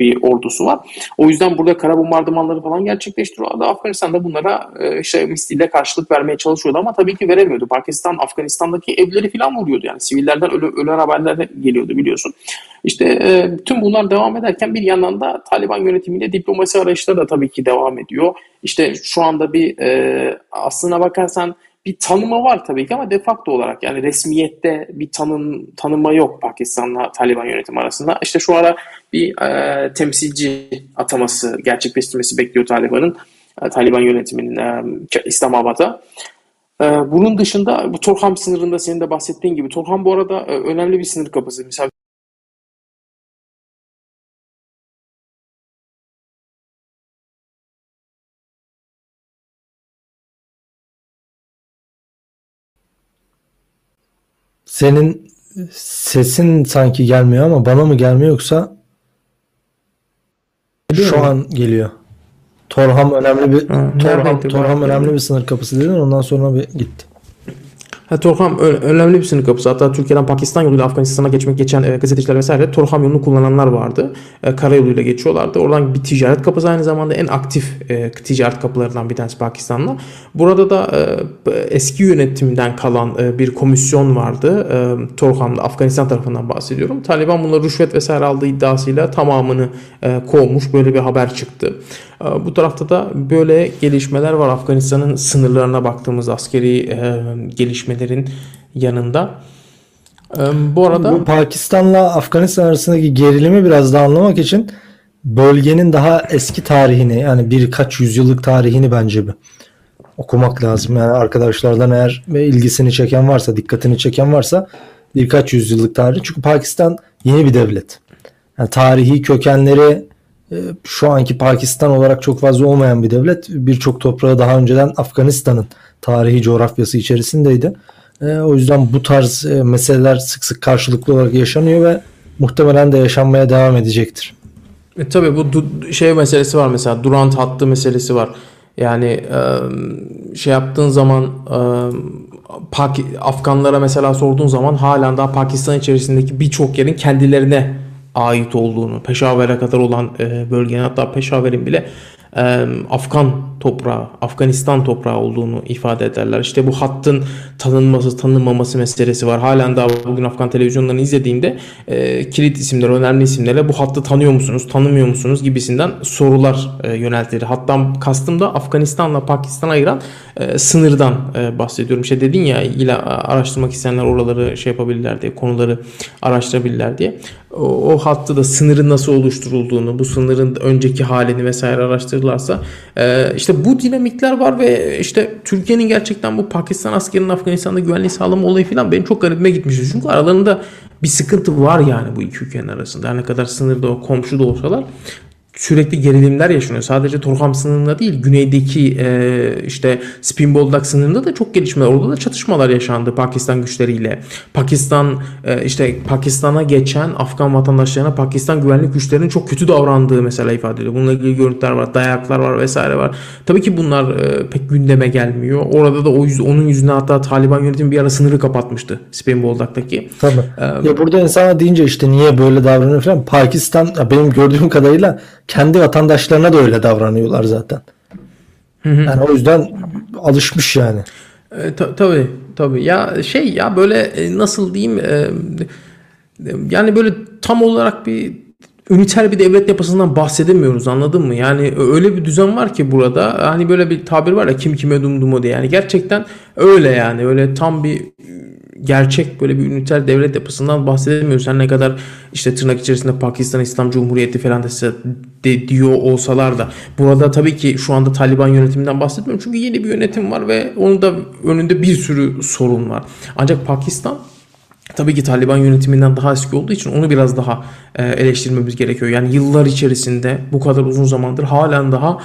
bir ordusu var. O yüzden burada kara bombardımanları falan gerçekleştiriyordu. Afganistan'da bunlara e, işte misliyle karşılık vermeye çalışıyordu ama tabii ki veremiyordu. Pakistan Afganistan'daki evleri falan vuruyordu yani sivillerden ölü, ölen haberler geliyordu biliyorsun. İşte e, tüm bunlar devam ederken bir yandan da Taliban yönetimiyle diplomasi arayışları da tabii ki devam ediyor. İşte şu anda bir e, aslına bakarsan bir tanıma var tabii ki ama de facto olarak yani resmiyette bir tanım, tanıma yok Pakistan'la Taliban yönetimi arasında. İşte şu ara bir e, temsilci ataması gerçekleştirmesi bekliyor Taliban'ın, e, Taliban yönetiminin e, İslamabad'a. E, bunun dışında bu Torham sınırında senin de bahsettiğin gibi Torham bu arada e, önemli bir sınır kapısı. Mesela senin sesin sanki gelmiyor ama bana mı gelmiyor yoksa değil şu mi? An geliyor. Torham önemli bir ha, Torham, Torham önemli bir sınır kapısı dedin ondan sonra bir gitti. Ha, Torham önemli bir sınır kapısı. Hatta Türkiye'den Pakistan yoluyla Afganistan'a geçmek geçen e, gazeteciler vesaire Torham yolunu kullananlar vardı. E, karayoluyla geçiyorlardı. Oradan bir ticaret kapısı aynı zamanda en aktif e, ticaret kapılarından bir tanesi Pakistan'la. Burada da e, eski yönetimden kalan e, bir komisyon vardı. E, Torham'da Afganistan tarafından bahsediyorum. Taliban bunları rüşvet vesaire aldığı iddiasıyla tamamını e, kovmuş. Böyle bir haber çıktı. E, bu tarafta da böyle gelişmeler var. Afganistan'ın sınırlarına baktığımız askeri e, gelişmeler yanında. Bu arada bu Pakistan'la Afganistan arasındaki gerilimi biraz daha anlamak için bölgenin daha eski tarihini yani birkaç yüzyıllık tarihini bence bir okumak lazım. Yani arkadaşlardan eğer ilgisini çeken varsa, dikkatini çeken varsa birkaç yüzyıllık tarih. Çünkü Pakistan yeni bir devlet. Yani tarihi kökenleri şu anki Pakistan olarak çok fazla olmayan bir devlet. Birçok toprağı daha önceden Afganistan'ın tarihi coğrafyası içerisindeydi. E, o yüzden bu tarz e, meseleler sık sık karşılıklı olarak yaşanıyor ve muhtemelen de yaşanmaya devam edecektir. E, tabii bu şey meselesi var mesela Durant hattı meselesi var. Yani e, şey yaptığın zaman e, Pak- Afganlara mesela sorduğun zaman halen daha Pakistan içerisindeki birçok yerin kendilerine ait olduğunu, Peşaver'e kadar olan e, bölgenin hatta Peşaver'in bile Afgan toprağı, Afganistan toprağı olduğunu ifade ederler. İşte bu hattın tanınması, tanınmaması meselesi var. Halen daha bugün Afgan televizyonlarını izlediğimde e, kilit isimler, önemli isimlerle bu hattı tanıyor musunuz, tanımıyor musunuz gibisinden sorular e, yöneltilir. Hatta kastım da Afganistan'la Pakistan'ı ayıran e, sınırdan e, bahsediyorum. Şey dedin ya, yine araştırmak isteyenler oraları şey yapabilirler diye, konuları araştırabilirler diye. O, o hattı da sınırın nasıl oluşturulduğunu, bu sınırın önceki halini vesaire araştırır. İşte bu dinamikler var ve işte Türkiye'nin gerçekten bu Pakistan askerinin Afganistan'da güvenliği sağlama olayı falan benim çok garibime gitmişti. Çünkü aralarında bir sıkıntı var yani bu iki ülkenin arasında. Her ne kadar sınırda o komşu da olsalar sürekli gerilimler yaşanıyor. Sadece Torham sınırında değil, güneydeki e, işte Spinboldak sınırında da çok gelişmeler. Orada da çatışmalar yaşandı Pakistan güçleriyle. Pakistan e, işte Pakistan'a geçen Afgan vatandaşlarına Pakistan güvenlik güçlerinin çok kötü davrandığı mesela ifade ediyor. Bununla ilgili görüntüler var, dayaklar var vesaire var. Tabii ki bunlar e, pek gündeme gelmiyor. Orada da o yüz, onun yüzüne hatta Taliban yönetimi bir ara sınırı kapatmıştı Spinboldak'taki. Tabii. Ee, ya burada insana deyince işte niye böyle davranıyor falan. Pakistan benim gördüğüm kadarıyla kendi vatandaşlarına da öyle davranıyorlar zaten. Hı hı. Yani o yüzden alışmış yani. E, ta, tabii tabii. Ya şey ya böyle nasıl diyeyim e, yani böyle tam olarak bir üniter bir devlet yapısından bahsedemiyoruz, anladın mı? Yani öyle bir düzen var ki burada, hani böyle bir tabir var ya, kim kime dumdumu diye. Yani gerçekten öyle yani. Öyle tam bir gerçek böyle bir üniter devlet yapısından bahsedemiyoruz. Her ne kadar işte tırnak içerisinde Pakistan İslam Cumhuriyeti falan de diyor olsalar da. Burada tabii ki şu anda Taliban yönetiminden bahsetmiyorum. Çünkü yeni bir yönetim var ve onun da önünde bir sürü sorun var. Ancak Pakistan tabii ki Taliban yönetiminden daha eski olduğu için onu biraz daha eleştirmemiz gerekiyor. Yani yıllar içerisinde bu kadar uzun zamandır halen daha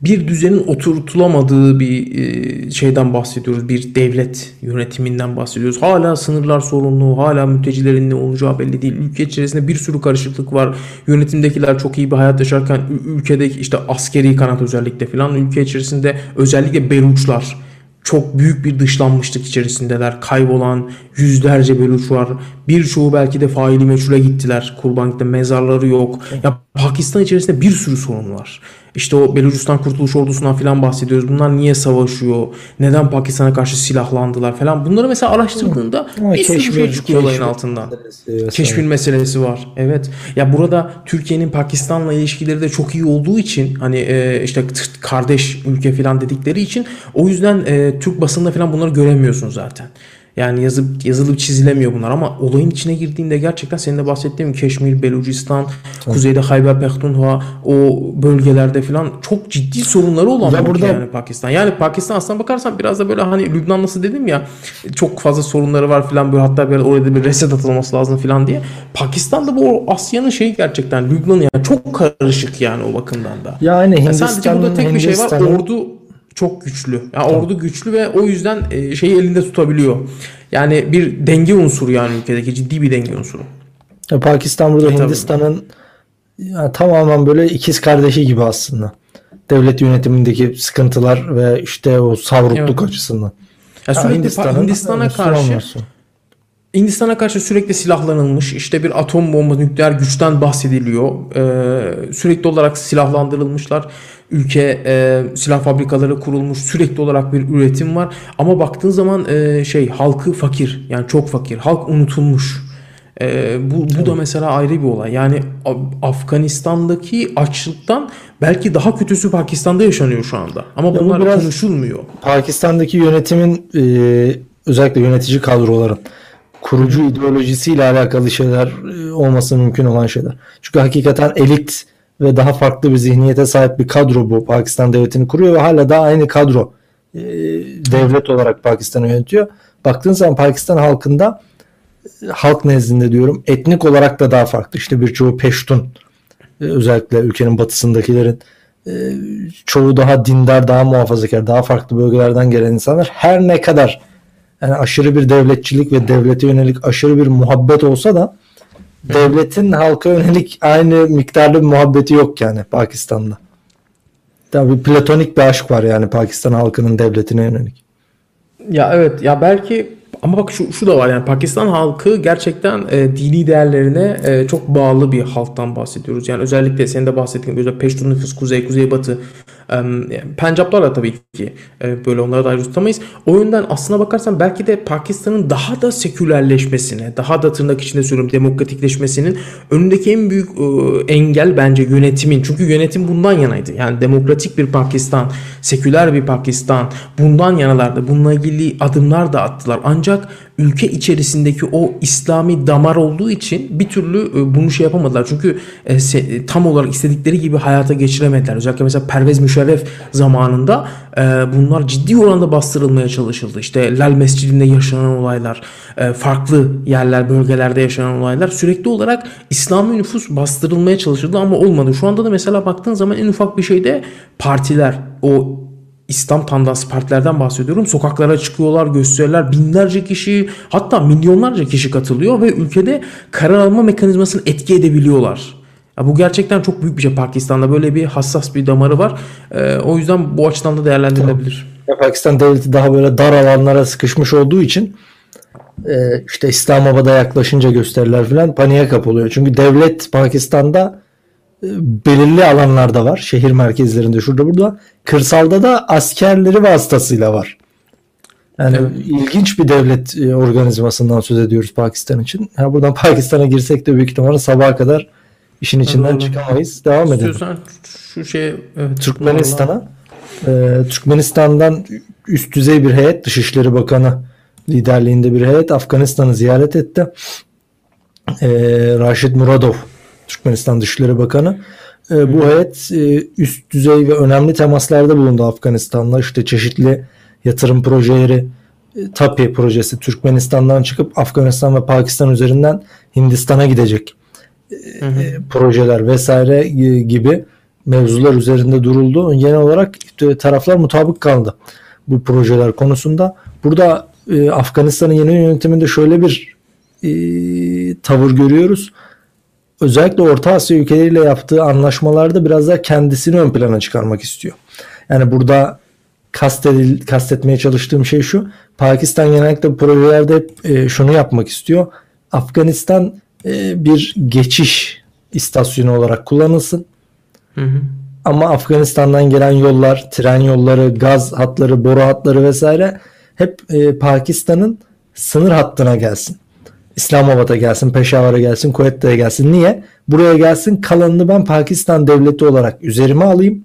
bir düzenin oturtulamadığı bir şeyden bahsediyoruz. Bir devlet yönetiminden bahsediyoruz. Hala sınırlar sorunlu, hala mültecilerin ne olacağı belli değil. Ülke içerisinde bir sürü karışıklık var. Yönetimdekiler çok iyi bir hayat yaşarken ülkedeki işte askeri kanat özellikle filan, ülke içerisinde özellikle Beluçlar çok büyük bir dışlanmışlık içerisindeler. Kaybolan yüzlerce Beluç var. Birçoğu belki de faili meçhule gittiler. Kurbanlıkta mezarları yok. Ya Pakistan içerisinde bir sürü sorun var. İşte o Belucistan Kurtuluş Ordusu'ndan falan bahsediyoruz. Bunlar niye savaşıyor? Neden Pakistan'a karşı silahlandılar falan. Bunları mesela araştırdığında Hı. bir sürü şey çıkıyor olayın altından. Keşfin meselesi var. Evet. Ya burada Türkiye'nin Pakistan'la ilişkileri de çok iyi olduğu için, hani e, işte kardeş ülke falan dedikleri için, o yüzden e, Türk basında falan bunları göremiyorsun zaten. Yani yazıp yazılıp çizilemiyor bunlar, ama olayın içine girdiğinde gerçekten senin de bahsettiğim Keşmir, Belucistan, evet. Kuzeyde Hayber Pehtunhua, o bölgelerde filan çok ciddi sorunları olan ya burada... yani Pakistan. Yani Pakistan aslına bakarsan biraz da böyle hani Lübnan nasıl dedim ya, çok fazla sorunları var filan, böyle hatta bir orada bir reset atılması lazım filan diye. Pakistan'da bu Asya'nın şeyi gerçekten Lübnan'ı yani çok karışık yani o bakımdan da. Yani Hindistan, yani sadece burada tek Hindistan... bir şey var, ordu çok güçlü. Ya yani tamam. Ordu güçlü ve o yüzden şeyi elinde tutabiliyor. Yani bir denge unsuru yani ülkedeki ciddi bir denge unsuru. Ya Pakistan burada e, Hindistan'ın yani tamamen böyle ikiz kardeşi gibi aslında. Devlet yönetimindeki sıkıntılar ve işte o savrukluk evet. açısından. Ya ya Hindistan'a Hindistan'a karşı Hindistan'a karşı sürekli silahlanılmış, işte bir atom bombası, nükleer güçten bahsediliyor. Ee, sürekli olarak silahlandırılmışlar. Ülke e, silah fabrikaları kurulmuş, sürekli olarak bir üretim var. Ama baktığın zaman e, şey halkı fakir, yani çok fakir. Halk unutulmuş. E, bu bu da mesela ayrı bir olay. Yani Afganistan'daki açlıktan belki daha kötüsü Pakistan'da yaşanıyor şu anda. Ama ya bunlar bu konuşulmuyor. Pakistan'daki yönetimin e, özellikle yönetici kadroların kurucu ideolojisiyle alakalı şeyler olması mümkün olan şeyler. Çünkü hakikaten elit ve daha farklı bir zihniyete sahip bir kadro bu. Pakistan devletini kuruyor ve hala daha aynı kadro e, devlet olarak Pakistan'ı yönetiyor. Baktığın zaman Pakistan halkında, halk nezdinde diyorum, etnik olarak da daha farklı. İşte birçoğu Peştun, e, özellikle ülkenin batısındakilerin e, çoğu daha dindar, daha muhafazakar, daha farklı bölgelerden gelen insanlar. Her ne kadar yani aşırı bir devletçilik ve devlete yönelik aşırı bir muhabbet olsa da devletin halka yönelik aynı miktarda bir muhabbeti yok yani Pakistan'da. Tabii platonik bir aşk var yani Pakistan halkının devletine yönelik. Ya evet ya belki, ama bak şu, şu da var yani Pakistan halkı gerçekten e, dini değerlerine e, çok bağlı bir halktan bahsediyoruz. Yani özellikle senin de bahsettiğin gibi Peştun nüfus kuzey, kuzeybatı. E, Pencaplarla tabii ki e, böyle onlara da ayrı tutamayız. O yönden aslına bakarsan belki de Pakistan'ın daha da sekülerleşmesine, daha da tırnak içinde söylüyorum demokratikleşmesinin önündeki en büyük e, engel bence yönetimin. Çünkü yönetim bundan yanaydı. Yani demokratik bir Pakistan, seküler bir Pakistan bundan yanalardı. Bununla ilgili adımlar da attılar. Ancak Ancak ülke içerisindeki o İslami damar olduğu için bir türlü bunu şey yapamadılar. Çünkü tam olarak istedikleri gibi hayata geçiremediler. Özellikle mesela Pervez Müşerref zamanında bunlar ciddi oranda bastırılmaya çalışıldı. İşte Lal Mescidi'nde yaşanan olaylar, farklı yerler, bölgelerde yaşanan olaylar sürekli olarak İslami nüfus bastırılmaya çalışıldı ama olmadı. Şu anda da mesela baktığın zaman en ufak bir şeyde partiler, o İslam tandanslı partilerden bahsediyorum. Sokaklara çıkıyorlar, gösteriler, binlerce kişi, hatta milyonlarca kişi katılıyor ve ülkede karar alma mekanizmasını etki edebiliyorlar. Ya bu gerçekten çok büyük bir şey. Pakistan'da böyle bir hassas bir damarı var. Ee, o yüzden bu açıdan da değerlendirilebilir. Ya Pakistan devleti daha böyle dar alanlara sıkışmış olduğu için e, işte İslamabad'a yaklaşınca gösteriler falan paniğe kapılıyor. Çünkü devlet Pakistan'da belirli alanlarda var. Şehir merkezlerinde, şurada burada. Kırsalda da askerleri vasıtasıyla var. Yani evet. İlginç bir devlet organizmasından söz ediyoruz Pakistan için. Ha, buradan Pakistan'a girsek de büyük ihtimalle sabaha kadar işin içinden evet, çıkamayız. Devam edelim. Şu şey, evet, Türkmenistan'a. E, Türkmenistan'dan üst düzey bir heyet, Dışişleri Bakanı liderliğinde bir heyet Afganistan'ı ziyaret etti. E, Raşid Muradov, Türkmenistan Dışişleri Bakanı. E, bu heyet e, üst düzey ve önemli temaslarda bulundu Afganistan'la. İşte çeşitli yatırım projeleri, e, TAPI projesi Türkmenistan'dan çıkıp Afganistan ve Pakistan üzerinden Hindistan'a gidecek e, hı hı. projeler vesaire e, gibi mevzular üzerinde duruldu. Genel olarak e, taraflar mutabık kaldı bu projeler konusunda. Burada e, Afganistan'ın yeni yönetiminde şöyle bir e, tavır görüyoruz. Özellikle Orta Asya ülkeleriyle yaptığı anlaşmalarda biraz daha kendisini ön plana çıkarmak istiyor. Yani burada kastedil, kastetmeye çalıştığım şey şu. Pakistan genellikle bu projelerde hep e, şunu yapmak istiyor. Afganistan e, bir geçiş istasyonu olarak kullanılsın. Hı hı. Ama Afganistan'dan gelen yollar, tren yolları, gaz hatları, boru hatları vesaire hep e, Pakistan'ın sınır hattına gelsin. İslamabad'a gelsin, Peşavar'a gelsin, Kuveyt'e gelsin. Niye? Buraya gelsin, kalanını ben Pakistan devleti olarak üzerime alayım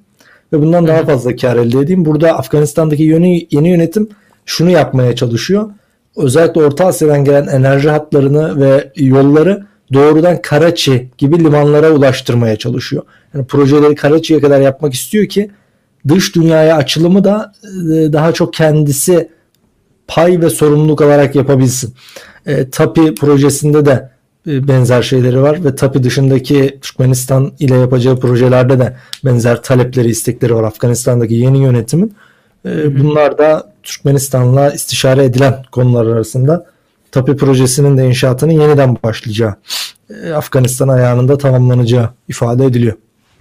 ve bundan daha fazla kar elde edeyim. Burada Afganistan'daki yeni, yeni yönetim şunu yapmaya çalışıyor. Özellikle Orta Asya'dan gelen enerji hatlarını ve yolları doğrudan Karaçi gibi limanlara ulaştırmaya çalışıyor. Yani projeleri Karaçi'ye kadar yapmak istiyor ki dış dünyaya açılımı da daha çok kendisi pay ve sorumluluk alarak yapabilsin. E, TAPI projesinde de e, benzer şeyleri var ve TAPI dışındaki Türkmenistan ile yapacağı projelerde de benzer talepleri, istekleri var Afganistan'daki yeni yönetimin. E, bunlar da Türkmenistan'la istişare edilen konular arasında. TAPI projesinin de inşaatının yeniden başlayacağı, e, Afganistan ayağında tamamlanacağı ifade ediliyor.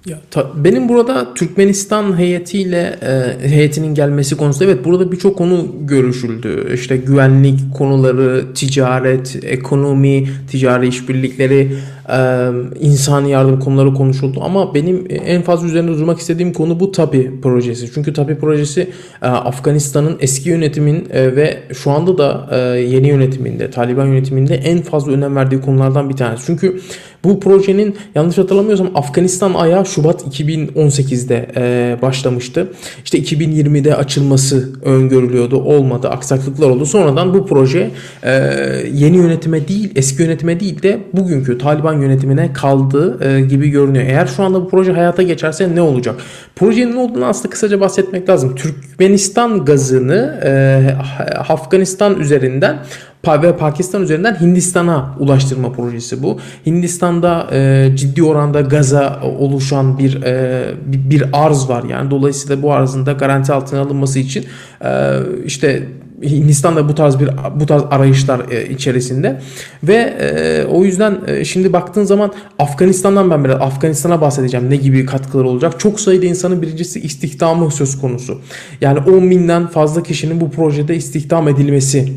Ya, benim burada Türkmenistan heyetiyle e, heyetinin gelmesi konusunda evet burada birçok konu görüşüldü. İşte güvenlik konuları, ticaret, ekonomi, ticari işbirlikleri, e, insani yardım konuları konuşuldu. Ama benim en fazla üzerinde durmak istediğim konu bu TAPI projesi. Çünkü TAPI projesi e, Afganistan'ın eski yönetimin e, ve şu anda da e, yeni yönetiminde, Taliban yönetiminde en fazla önem verdiği konulardan bir tanesi. Çünkü bu projenin yanlış hatırlamıyorsam Afganistan ayağı Şubat iki bin on sekiz'de e, başlamıştı. İşte iki bin yirmi'de açılması öngörülüyordu. Olmadı. Aksaklıklar oldu. Sonradan bu proje e, yeni yönetime değil, eski yönetime değil de bugünkü Taliban yönetimine kaldı e, gibi görünüyor. Eğer şu anda bu proje hayata geçerse ne olacak? Projenin ne olduğunu aslında kısaca bahsetmek lazım. Türkmenistan gazını e, Afganistan üzerinden ve Pakistan üzerinden Hindistan'a ulaştırma projesi bu. Hindistan'da e, ciddi oranda gaza oluşan bir e, bir arz var. Yani dolayısıyla bu arzın da garanti altına alınması için e, işte Hindistan'da bu tarz bir bu tarz arayışlar içerisinde ve e, o yüzden e, şimdi baktığın zaman Afganistan'dan ben biraz Afganistan'a bahsedeceğim. Ne gibi katkıları olacak? Çok sayıda insanın birincisi istihdamı söz konusu. Yani on binden fazla kişinin bu projede istihdam edilmesi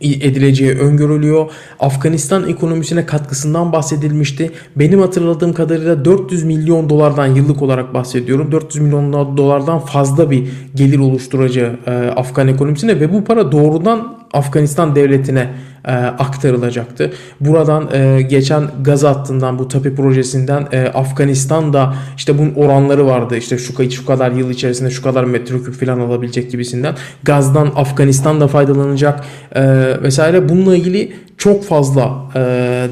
edileceği öngörülüyor. Afganistan ekonomisine katkısından bahsedilmişti. Benim hatırladığım kadarıyla dört yüz milyon dolardan yıllık olarak bahsediyorum. dört yüz milyon dolardan fazla bir gelir oluşturacağı e, Afgan ekonomisine ve bu para doğrudan Afganistan devletine e, aktarılacaktı. Buradan e, geçen gaz hattından, bu TAPI projesinden e, Afganistan'da işte bunun oranları vardı. İşte şu, şu kadar yıl içerisinde şu kadar metreküp falan alabilecek gibisinden. Gazdan Afganistan'da faydalanacak e, vesaire. Bununla ilgili çok fazla e,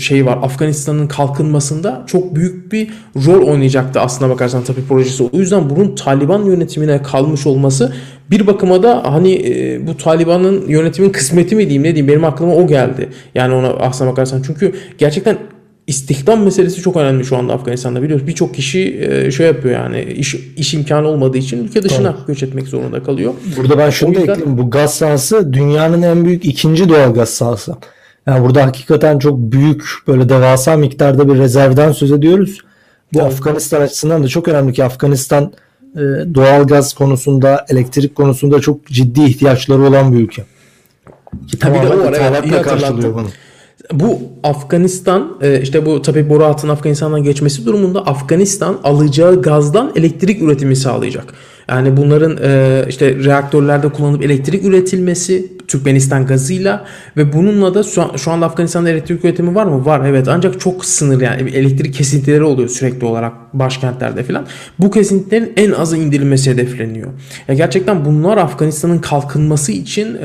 şey var. Afganistan'ın kalkınmasında çok büyük bir rol oynayacaktı aslına bakarsan TAPI projesi. O yüzden bunun Taliban yönetimine kalmış olması bir bakıma da hani e, bu Taliban'ın yönetimin kısmeti mi diyeyim, ne diyeyim, benim aklıma o geldi. Yani ona aslına bakarsan, çünkü gerçekten istihdam meselesi çok önemli şu anda Afganistan'da, biliyoruz. Birçok kişi e, şey yapıyor yani iş, iş imkanı olmadığı için ülke dışına tamam. göç etmek zorunda kalıyor. Burada ben şunu da yüzden... ekleyeyim. Bu gaz sahası dünyanın en büyük ikinci doğal gaz sahası. Yani burada hakikaten çok büyük, böyle devasa miktarda bir rezervden söz ediyoruz. Bu evet. Afganistan açısından da çok önemli ki Afganistan e, doğal gaz konusunda, elektrik konusunda çok ciddi ihtiyaçları olan bir ülke. Ki tabii de o var. Evet, karşılıyor bunu. Bu Afganistan, işte bu tabii boru hattının Afganistan'dan geçmesi durumunda Afganistan alacağı gazdan elektrik üretimi sağlayacak. Yani bunların işte reaktörlerde kullanıp elektrik üretilmesi Türkmenistan gazıyla ve bununla da şu anda Afganistan'da elektrik üretimi var mı? Var, evet, ancak çok sınır, yani elektrik kesintileri oluyor sürekli olarak başkentlerde filan. Bu kesintilerin en azı indirilmesi hedefleniyor. Ya gerçekten bunlar Afganistan'ın kalkınması için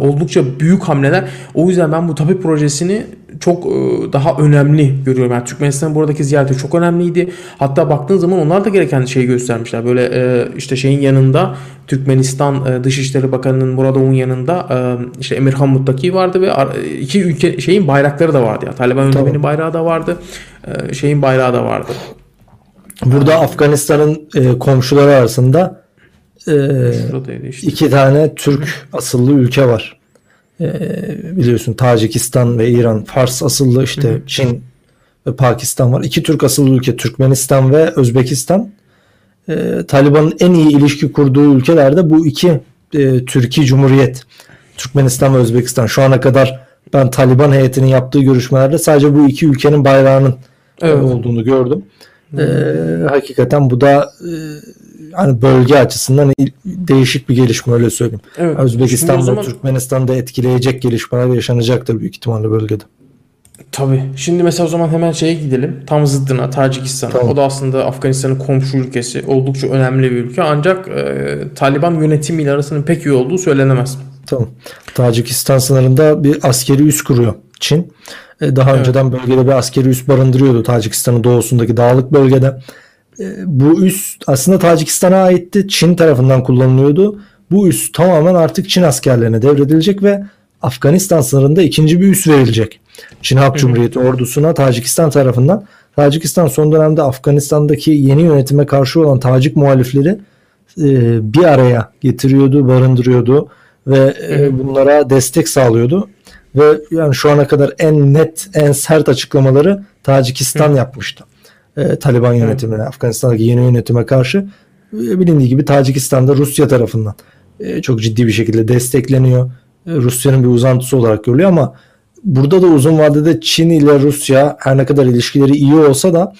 oldukça büyük hamleler. O yüzden ben bu TAPI projesini çok daha önemli görüyorum. Yani Türkmenistan buradaki ziyareti çok önemliydi. Hatta baktığın zaman onlar da gereken şeyi göstermişler. Böyle işte şeyin yanında, Türkmenistan Dışişleri Bakanı'nın Muradov'un yanında işte Emirhan Muttaki vardı ve iki ülke şeyin bayrakları da vardı. Yani Taliban yönetiminin tamam. bayrağı da vardı. Şeyin bayrağı da vardı. Burada Afganistan'ın komşuları arasında işte. iki tane Türk asıllı ülke var. Ee, biliyorsun Tacikistan ve İran, Fars asıllı işte hı hı. Çin ve Pakistan var. İki Türk asıllı ülke Türkmenistan ve Özbekistan. Ee, Taliban'ın en iyi ilişki kurduğu ülkelerde bu iki e, Türkiye Cumhuriyet, Türkmenistan ve Özbekistan. Şu ana kadar ben Taliban heyetinin yaptığı görüşmelerde sadece bu iki ülkenin bayrağının evet. olduğunu gördüm. Ee, hakikaten bu da e, hani bölge açısından değişik bir gelişme, öyle söyleyeyim. Evet. Özbekistan'da, Türkmenistan'da etkileyecek gelişmeler yaşanacaktır büyük ihtimalle bölgede. Tabii. Şimdi mesela o zaman hemen şeye gidelim. Tam zıddına, Tacikistan'a. Tamam. O da aslında Afganistan'ın komşu ülkesi. Oldukça önemli bir ülke. Ancak e, Taliban yönetimiyle arasının pek iyi olduğu söylenemez. Tamam. Tacikistan sınırında bir askeri üs kuruyor Çin. E, daha evet. önceden bölgede bir askeri üs barındırıyordu Tacikistan'ın doğusundaki dağlık bölgede. Bu üs aslında Tacikistan'a aitti. Çin tarafından kullanılıyordu. Bu üs tamamen artık Çin askerlerine devredilecek ve Afganistan sınırında ikinci bir üs verilecek. Çin Halk Cumhuriyeti ordusuna Tacikistan tarafından. Tacikistan son dönemde Afganistan'daki yeni yönetime karşı olan Tacik muhalifleri bir araya getiriyordu, barındırıyordu ve bunlara destek sağlıyordu. Ve yani şu ana kadar en net, en sert açıklamaları Tacikistan yapmıştı. E, Taliban yönetimine, evet. Afganistan'daki yeni yönetime karşı e, bilindiği gibi Tacikistan'da Rusya tarafından e, çok ciddi bir şekilde destekleniyor. E, Rusya'nın bir uzantısı olarak görülüyor ama burada da uzun vadede Çin ile Rusya her ne kadar ilişkileri iyi olsa da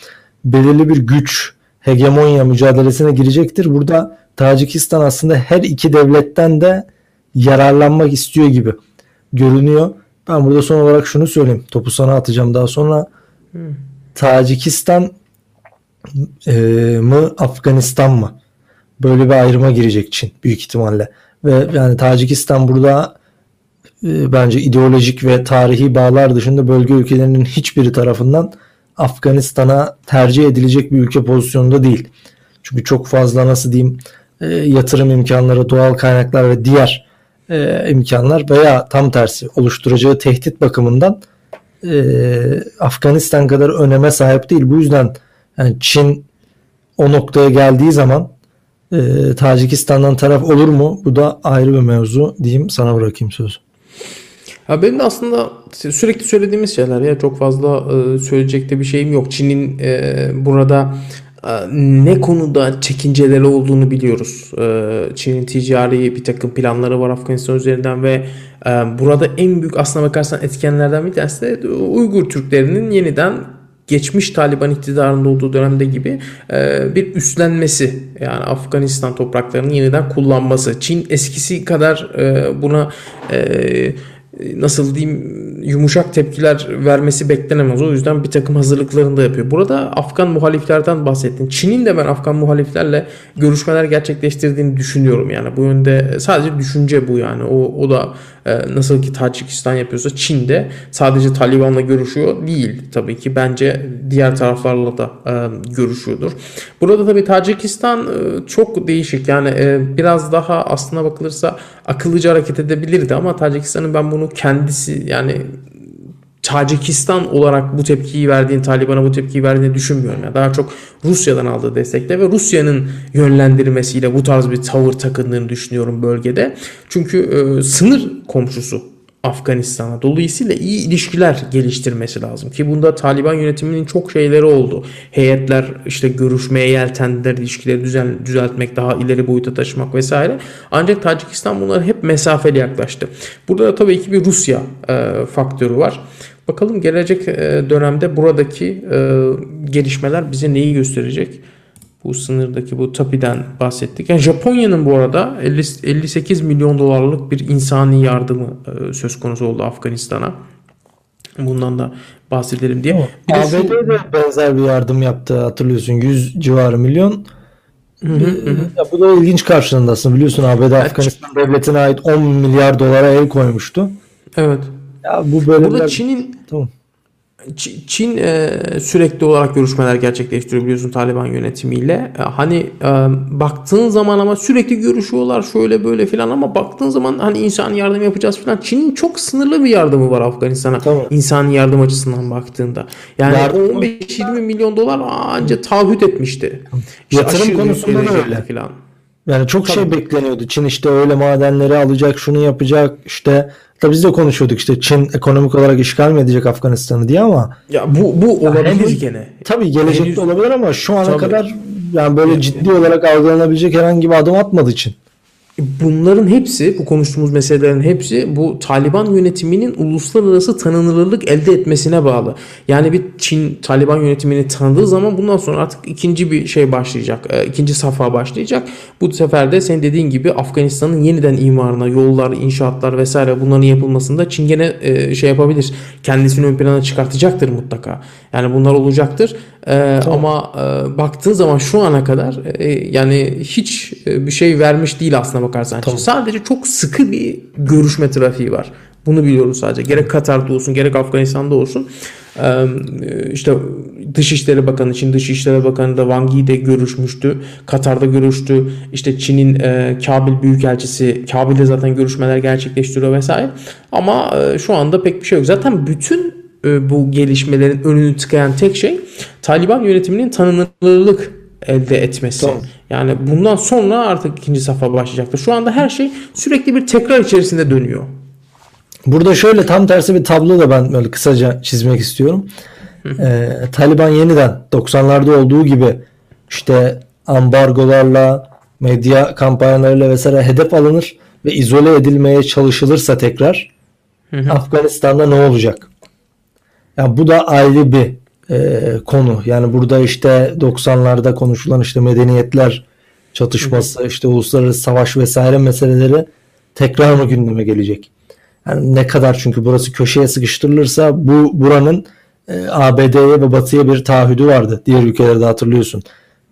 belirli bir güç, hegemonya mücadelesine girecektir. Burada Tacikistan aslında her iki devletten de yararlanmak istiyor gibi görünüyor. Ben burada son olarak şunu söyleyeyim. Topu sana atacağım daha sonra. Hmm. Tacikistan e, mı Afganistan mı? Böyle bir ayrıma girecek Çin büyük ihtimalle. Ve yani Tacikistan burada e, bence ideolojik ve tarihi bağlar dışında bölge ülkelerinin hiçbiri tarafından Afganistan'a tercih edilecek bir ülke pozisyonunda değil. Çünkü çok fazla nasıl diyeyim e, yatırım imkanları, doğal kaynaklar ve diğer e, imkanlar veya tam tersi oluşturacağı tehdit bakımından Ee, Afganistan kadar öneme sahip değil. Bu yüzden yani Çin o noktaya geldiği zaman e, Tacikistan'dan taraf olur mu? Bu da ayrı bir mevzu diyeyim. Sana bırakayım sözü. Ya benim de aslında sürekli söylediğimiz şeyler ya, çok fazla e, söyleyecek de bir şeyim yok. Çin'in e, burada ne konuda çekinceleri olduğunu biliyoruz. Çin'in ticari bir takım planları var Afganistan üzerinden ve burada en büyük aslına bakarsan etkenlerden bir tanesi de Uygur Türklerinin yeniden geçmiş Taliban iktidarında olduğu dönemde gibi bir üstlenmesi, yani Afganistan topraklarının yeniden kullanması. Çin eskisi kadar buna nasıl diyeyim, yumuşak tepkiler vermesi beklenemez. O yüzden bir takım hazırlıklarını da yapıyor. Burada Afgan muhaliflerden bahsettim. Çin'in de ben Afgan muhaliflerle görüşmeler gerçekleştirdiğini düşünüyorum. Yani bu yönde sadece düşünce bu yani. O, o da nasıl ki Tacikistan yapıyorsa Çin de sadece Taliban'la görüşüyor değil. Tabii ki bence diğer taraflarla da görüşüyordur. Burada tabii Tacikistan çok değişik. Yani biraz daha aslına bakılırsa akıllıca hareket edebilirdi ama Tacikistan'ın ben bunu kendisi yani Tacikistan olarak bu tepkiyi verdiğini, Taliban'a bu tepkiyi verdiğini düşünmüyorum. Yani daha çok Rusya'dan aldığı destekle ve Rusya'nın yönlendirmesiyle bu tarz bir tavır takındığını düşünüyorum bölgede. Çünkü e, sınır komşusu Afganistan'a. Dolayısıyla iyi ilişkiler geliştirmesi lazım ki bunda Taliban yönetiminin çok şeyleri oldu. Heyetler işte görüşmeye yeltendiler, ilişkileri düzen, düzeltmek, daha ileri boyuta taşımak vesaire. Ancak Tacikistan bunlara hep mesafeli yaklaştı. Burada tabii ki bir Rusya e, faktörü var. Bakalım gelecek e, dönemde buradaki e, gelişmeler bize neyi gösterecek? Bu sınırdaki bu Tapi'den bahsettik. Yani Japonya'nın bu arada elli sekiz milyon dolarlık bir insani yardımı söz konusu oldu Afganistan'a. Bundan da bahsedelim diye. A B D de benzer bir yardım yaptı hatırlıyorsun. yüz civarı milyon. Hı hı hı. Bu da ilginç karşılığındasın. Biliyorsun A B D evet. Afganistan devletine ait on milyar dolara el koymuştu. Evet. Ya bu böyle burada Çin'in tamam. Çin e, sürekli olarak görüşmeler gerçekleştiriyor biliyorsun Taliban yönetimiyle. E, hani e, baktığın zaman ama sürekli görüşüyorlar şöyle böyle filan ama baktığın zaman hani insani yardım yapacağız filan. Çin'in çok sınırlı bir yardımı var Afganistan'a. Tamam. İnsani yardım açısından baktığında. Yani on beş yirmi milyon dolar anca taahhüt etmişti. İşte yatırım konusunda da öyle filan. Yani çok tabii. Şey bekleniyordu. Çin işte öyle madenleri alacak, şunu yapacak işte. Tabii biz de konuşuyorduk işte Çin ekonomik olarak işgal mi edecek Afganistan'ı diye ama ya bu bu olabilir yani, gene. Tabii gelecekte henüz olabilir ama şu ana tabii. kadar yani böyle ciddi olarak algılanabilecek herhangi bir adım atmadığı için. Bunların hepsi, bu konuştuğumuz meselelerin hepsi bu Taliban yönetiminin uluslararası tanınırlık elde etmesine bağlı. Yani bir Çin Taliban yönetimini tanıdığı zaman bundan sonra artık ikinci bir şey başlayacak. İkinci safha başlayacak. Bu sefer de senin dediğin gibi Afganistan'ın yeniden imarına, yollar, inşaatlar vesaire bunların yapılmasında Çin gene şey yapabilir. Kendisini ön plana çıkartacaktır mutlaka. Yani bunlar olacaktır. Ee, ama e, baktığın zaman şu ana kadar e, yani hiç e, bir şey vermiş değil aslına bakarsan. Tamam. Sadece çok sıkı bir görüşme trafiği var. Bunu biliyoruz sadece. Gerek Katar'da olsun gerek Afganistan'da olsun. Ee, işte Dışişleri Bakanı, Çin Dışişleri Bakanı da Wang Yi'de görüşmüştü. Katar'da görüştü. İşte Çin'in e, Kabil Büyükelçisi, Kabil'de zaten görüşmeler gerçekleştiriyor vesaire. Ama e, şu anda pek bir şey yok. Zaten bütün bu gelişmelerin önünü tıkayan tek şey Taliban yönetiminin tanınırlık elde etmesi. Doğru. Yani bundan sonra artık ikinci safha başlayacaktır. Şu anda her şey sürekli bir tekrar içerisinde dönüyor. Burada şöyle tam tersi bir tablo da ben böyle kısaca çizmek istiyorum. Ee, Taliban yeniden doksanlarda olduğu gibi işte ambargolarla, medya kampanyalarıyla vesaire hedef alınır ve izole edilmeye çalışılırsa tekrar hı hı. Afganistan'da ne olacak? Yani bu da ayrı bir e, konu. Yani burada işte doksanlarda konuşulan işte medeniyetler çatışması, hı. işte uluslararası savaş vesaire meseleleri tekrar mı gündeme gelecek? Yani ne kadar çünkü burası köşeye sıkıştırılırsa bu buranın e, A B D'ye ve Batı'ya bir taahhüdü vardı. Diğer ülkelerde hatırlıyorsun.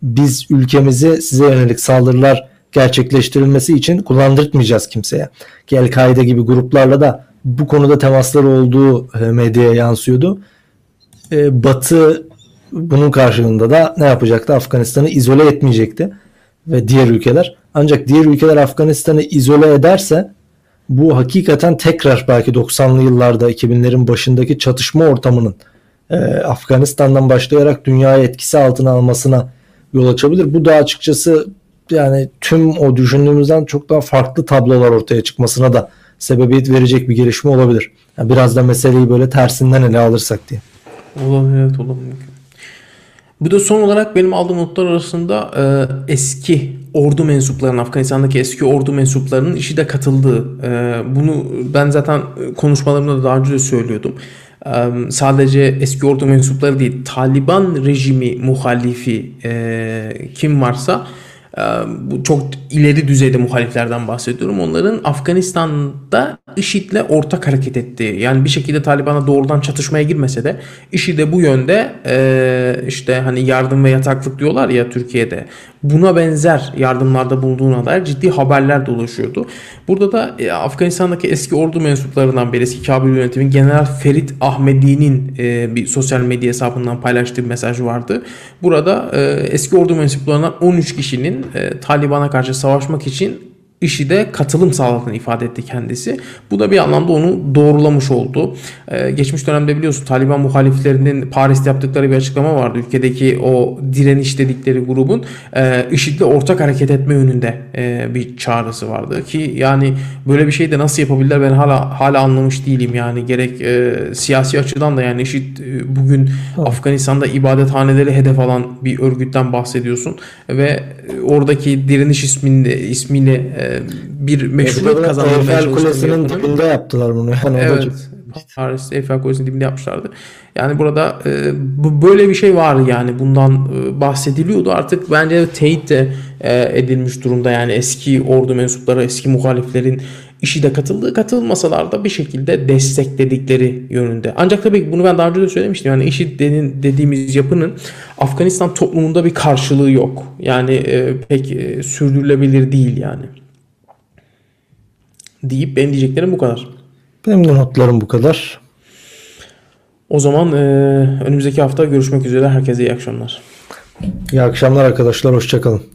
Biz ülkemizi size yönelik saldırılar gerçekleştirilmesi için kullandırtmayacağız kimseye. Ki El-Kaide gibi gruplarla da bu konuda temasları olduğu medyaya yansıyordu. Batı bunun karşılığında da ne yapacaktı? Afganistan'ı izole etmeyecekti ve diğer ülkeler. Ancak diğer ülkeler Afganistan'ı izole ederse bu hakikaten tekrar belki doksanlı yıllarda iki binlerin başındaki çatışma ortamının Afganistan'dan başlayarak dünyayı etkisi altına almasına yol açabilir. Bu da açıkçası yani tüm o düşündüğümüzden çok daha farklı tablolar ortaya çıkmasına da sebebiyet verecek bir gelişme olabilir. Yani biraz da meseleyi böyle tersinden ele alırsak diye. Olabilir, evet olabilir. Bu da son olarak benim aldığım notlar arasında e, eski ordu mensuplarının, Afganistan'daki eski ordu mensuplarının işi de katıldığı. E, bunu ben zaten konuşmalarımda da daha önce de söylüyordum. Sadece eski ordu mensupları değil, Taliban rejimi muhalifi e, kim varsa bu çok ileri düzeyde muhaliflerden bahsediyorum. Onların Afganistan'da IŞİD'le ortak hareket ettiği, yani bir şekilde Taliban'a doğrudan çatışmaya girmese de IŞİD'e bu yönde e, işte hani yardım ve yataklık diyorlar ya Türkiye'de, buna benzer yardımlarda bulunduğuna dair ciddi haberler dolaşıyordu. Burada da e, Afganistan'daki eski ordu mensuplarından biri, eski Kabil yönetimi General Ferit Ahmedi'nin e, bir sosyal medya hesabından paylaştığı bir mesaj vardı. Burada e, eski ordu mensuplarından on üç kişinin e, Taliban'a karşı savaşmak için IŞİD'e katılım sağladığını ifade etti kendisi. Bu da bir anlamda onu doğrulamış oldu. Ee, geçmiş dönemde biliyorsun Taliban muhaliflerinin Paris'te yaptıkları bir açıklama vardı. Ülkedeki o direniş dedikleri grubun e, IŞİD'le ortak hareket etme yönünde e, bir çağrısı vardı. Ki yani böyle bir şey de nasıl yapabilirler ben hala hala anlamış değilim. Yani gerek e, siyasi açıdan da, yani IŞİD e, bugün evet, Afganistan'da ibadethaneleri hedef alan bir örgütten bahsediyorsun. Ve oradaki direniş isminde, ismiyle e, bir meşruiyet kazanmaya çalıştılar. Eiffel Kulesi'nin dibinde yaptılar bunu. Yani evet. Paris Eiffel Kulesi'nin dibinde yapmışlardı. Yani burada e, böyle bir şey var, yani bundan e, bahsediliyordu. Artık bence teyit de e, edilmiş durumda. Yani eski ordu mensupları, eski muhaliflerin IŞİD'e katıldığı, katılmasalar da bir şekilde destekledikleri yönünde. Ancak tabii bunu ben daha önce de söylemiştim. Yani IŞİD dediğimiz yapının Afganistan toplumunda bir karşılığı yok. Yani e, pek e, sürdürülebilir değil yani. Deyip benim diyeceklerim bu kadar. Benim de notlarım bu kadar. O zaman e, önümüzdeki hafta görüşmek üzere. Herkese iyi akşamlar. İyi akşamlar arkadaşlar. Hoşçakalın.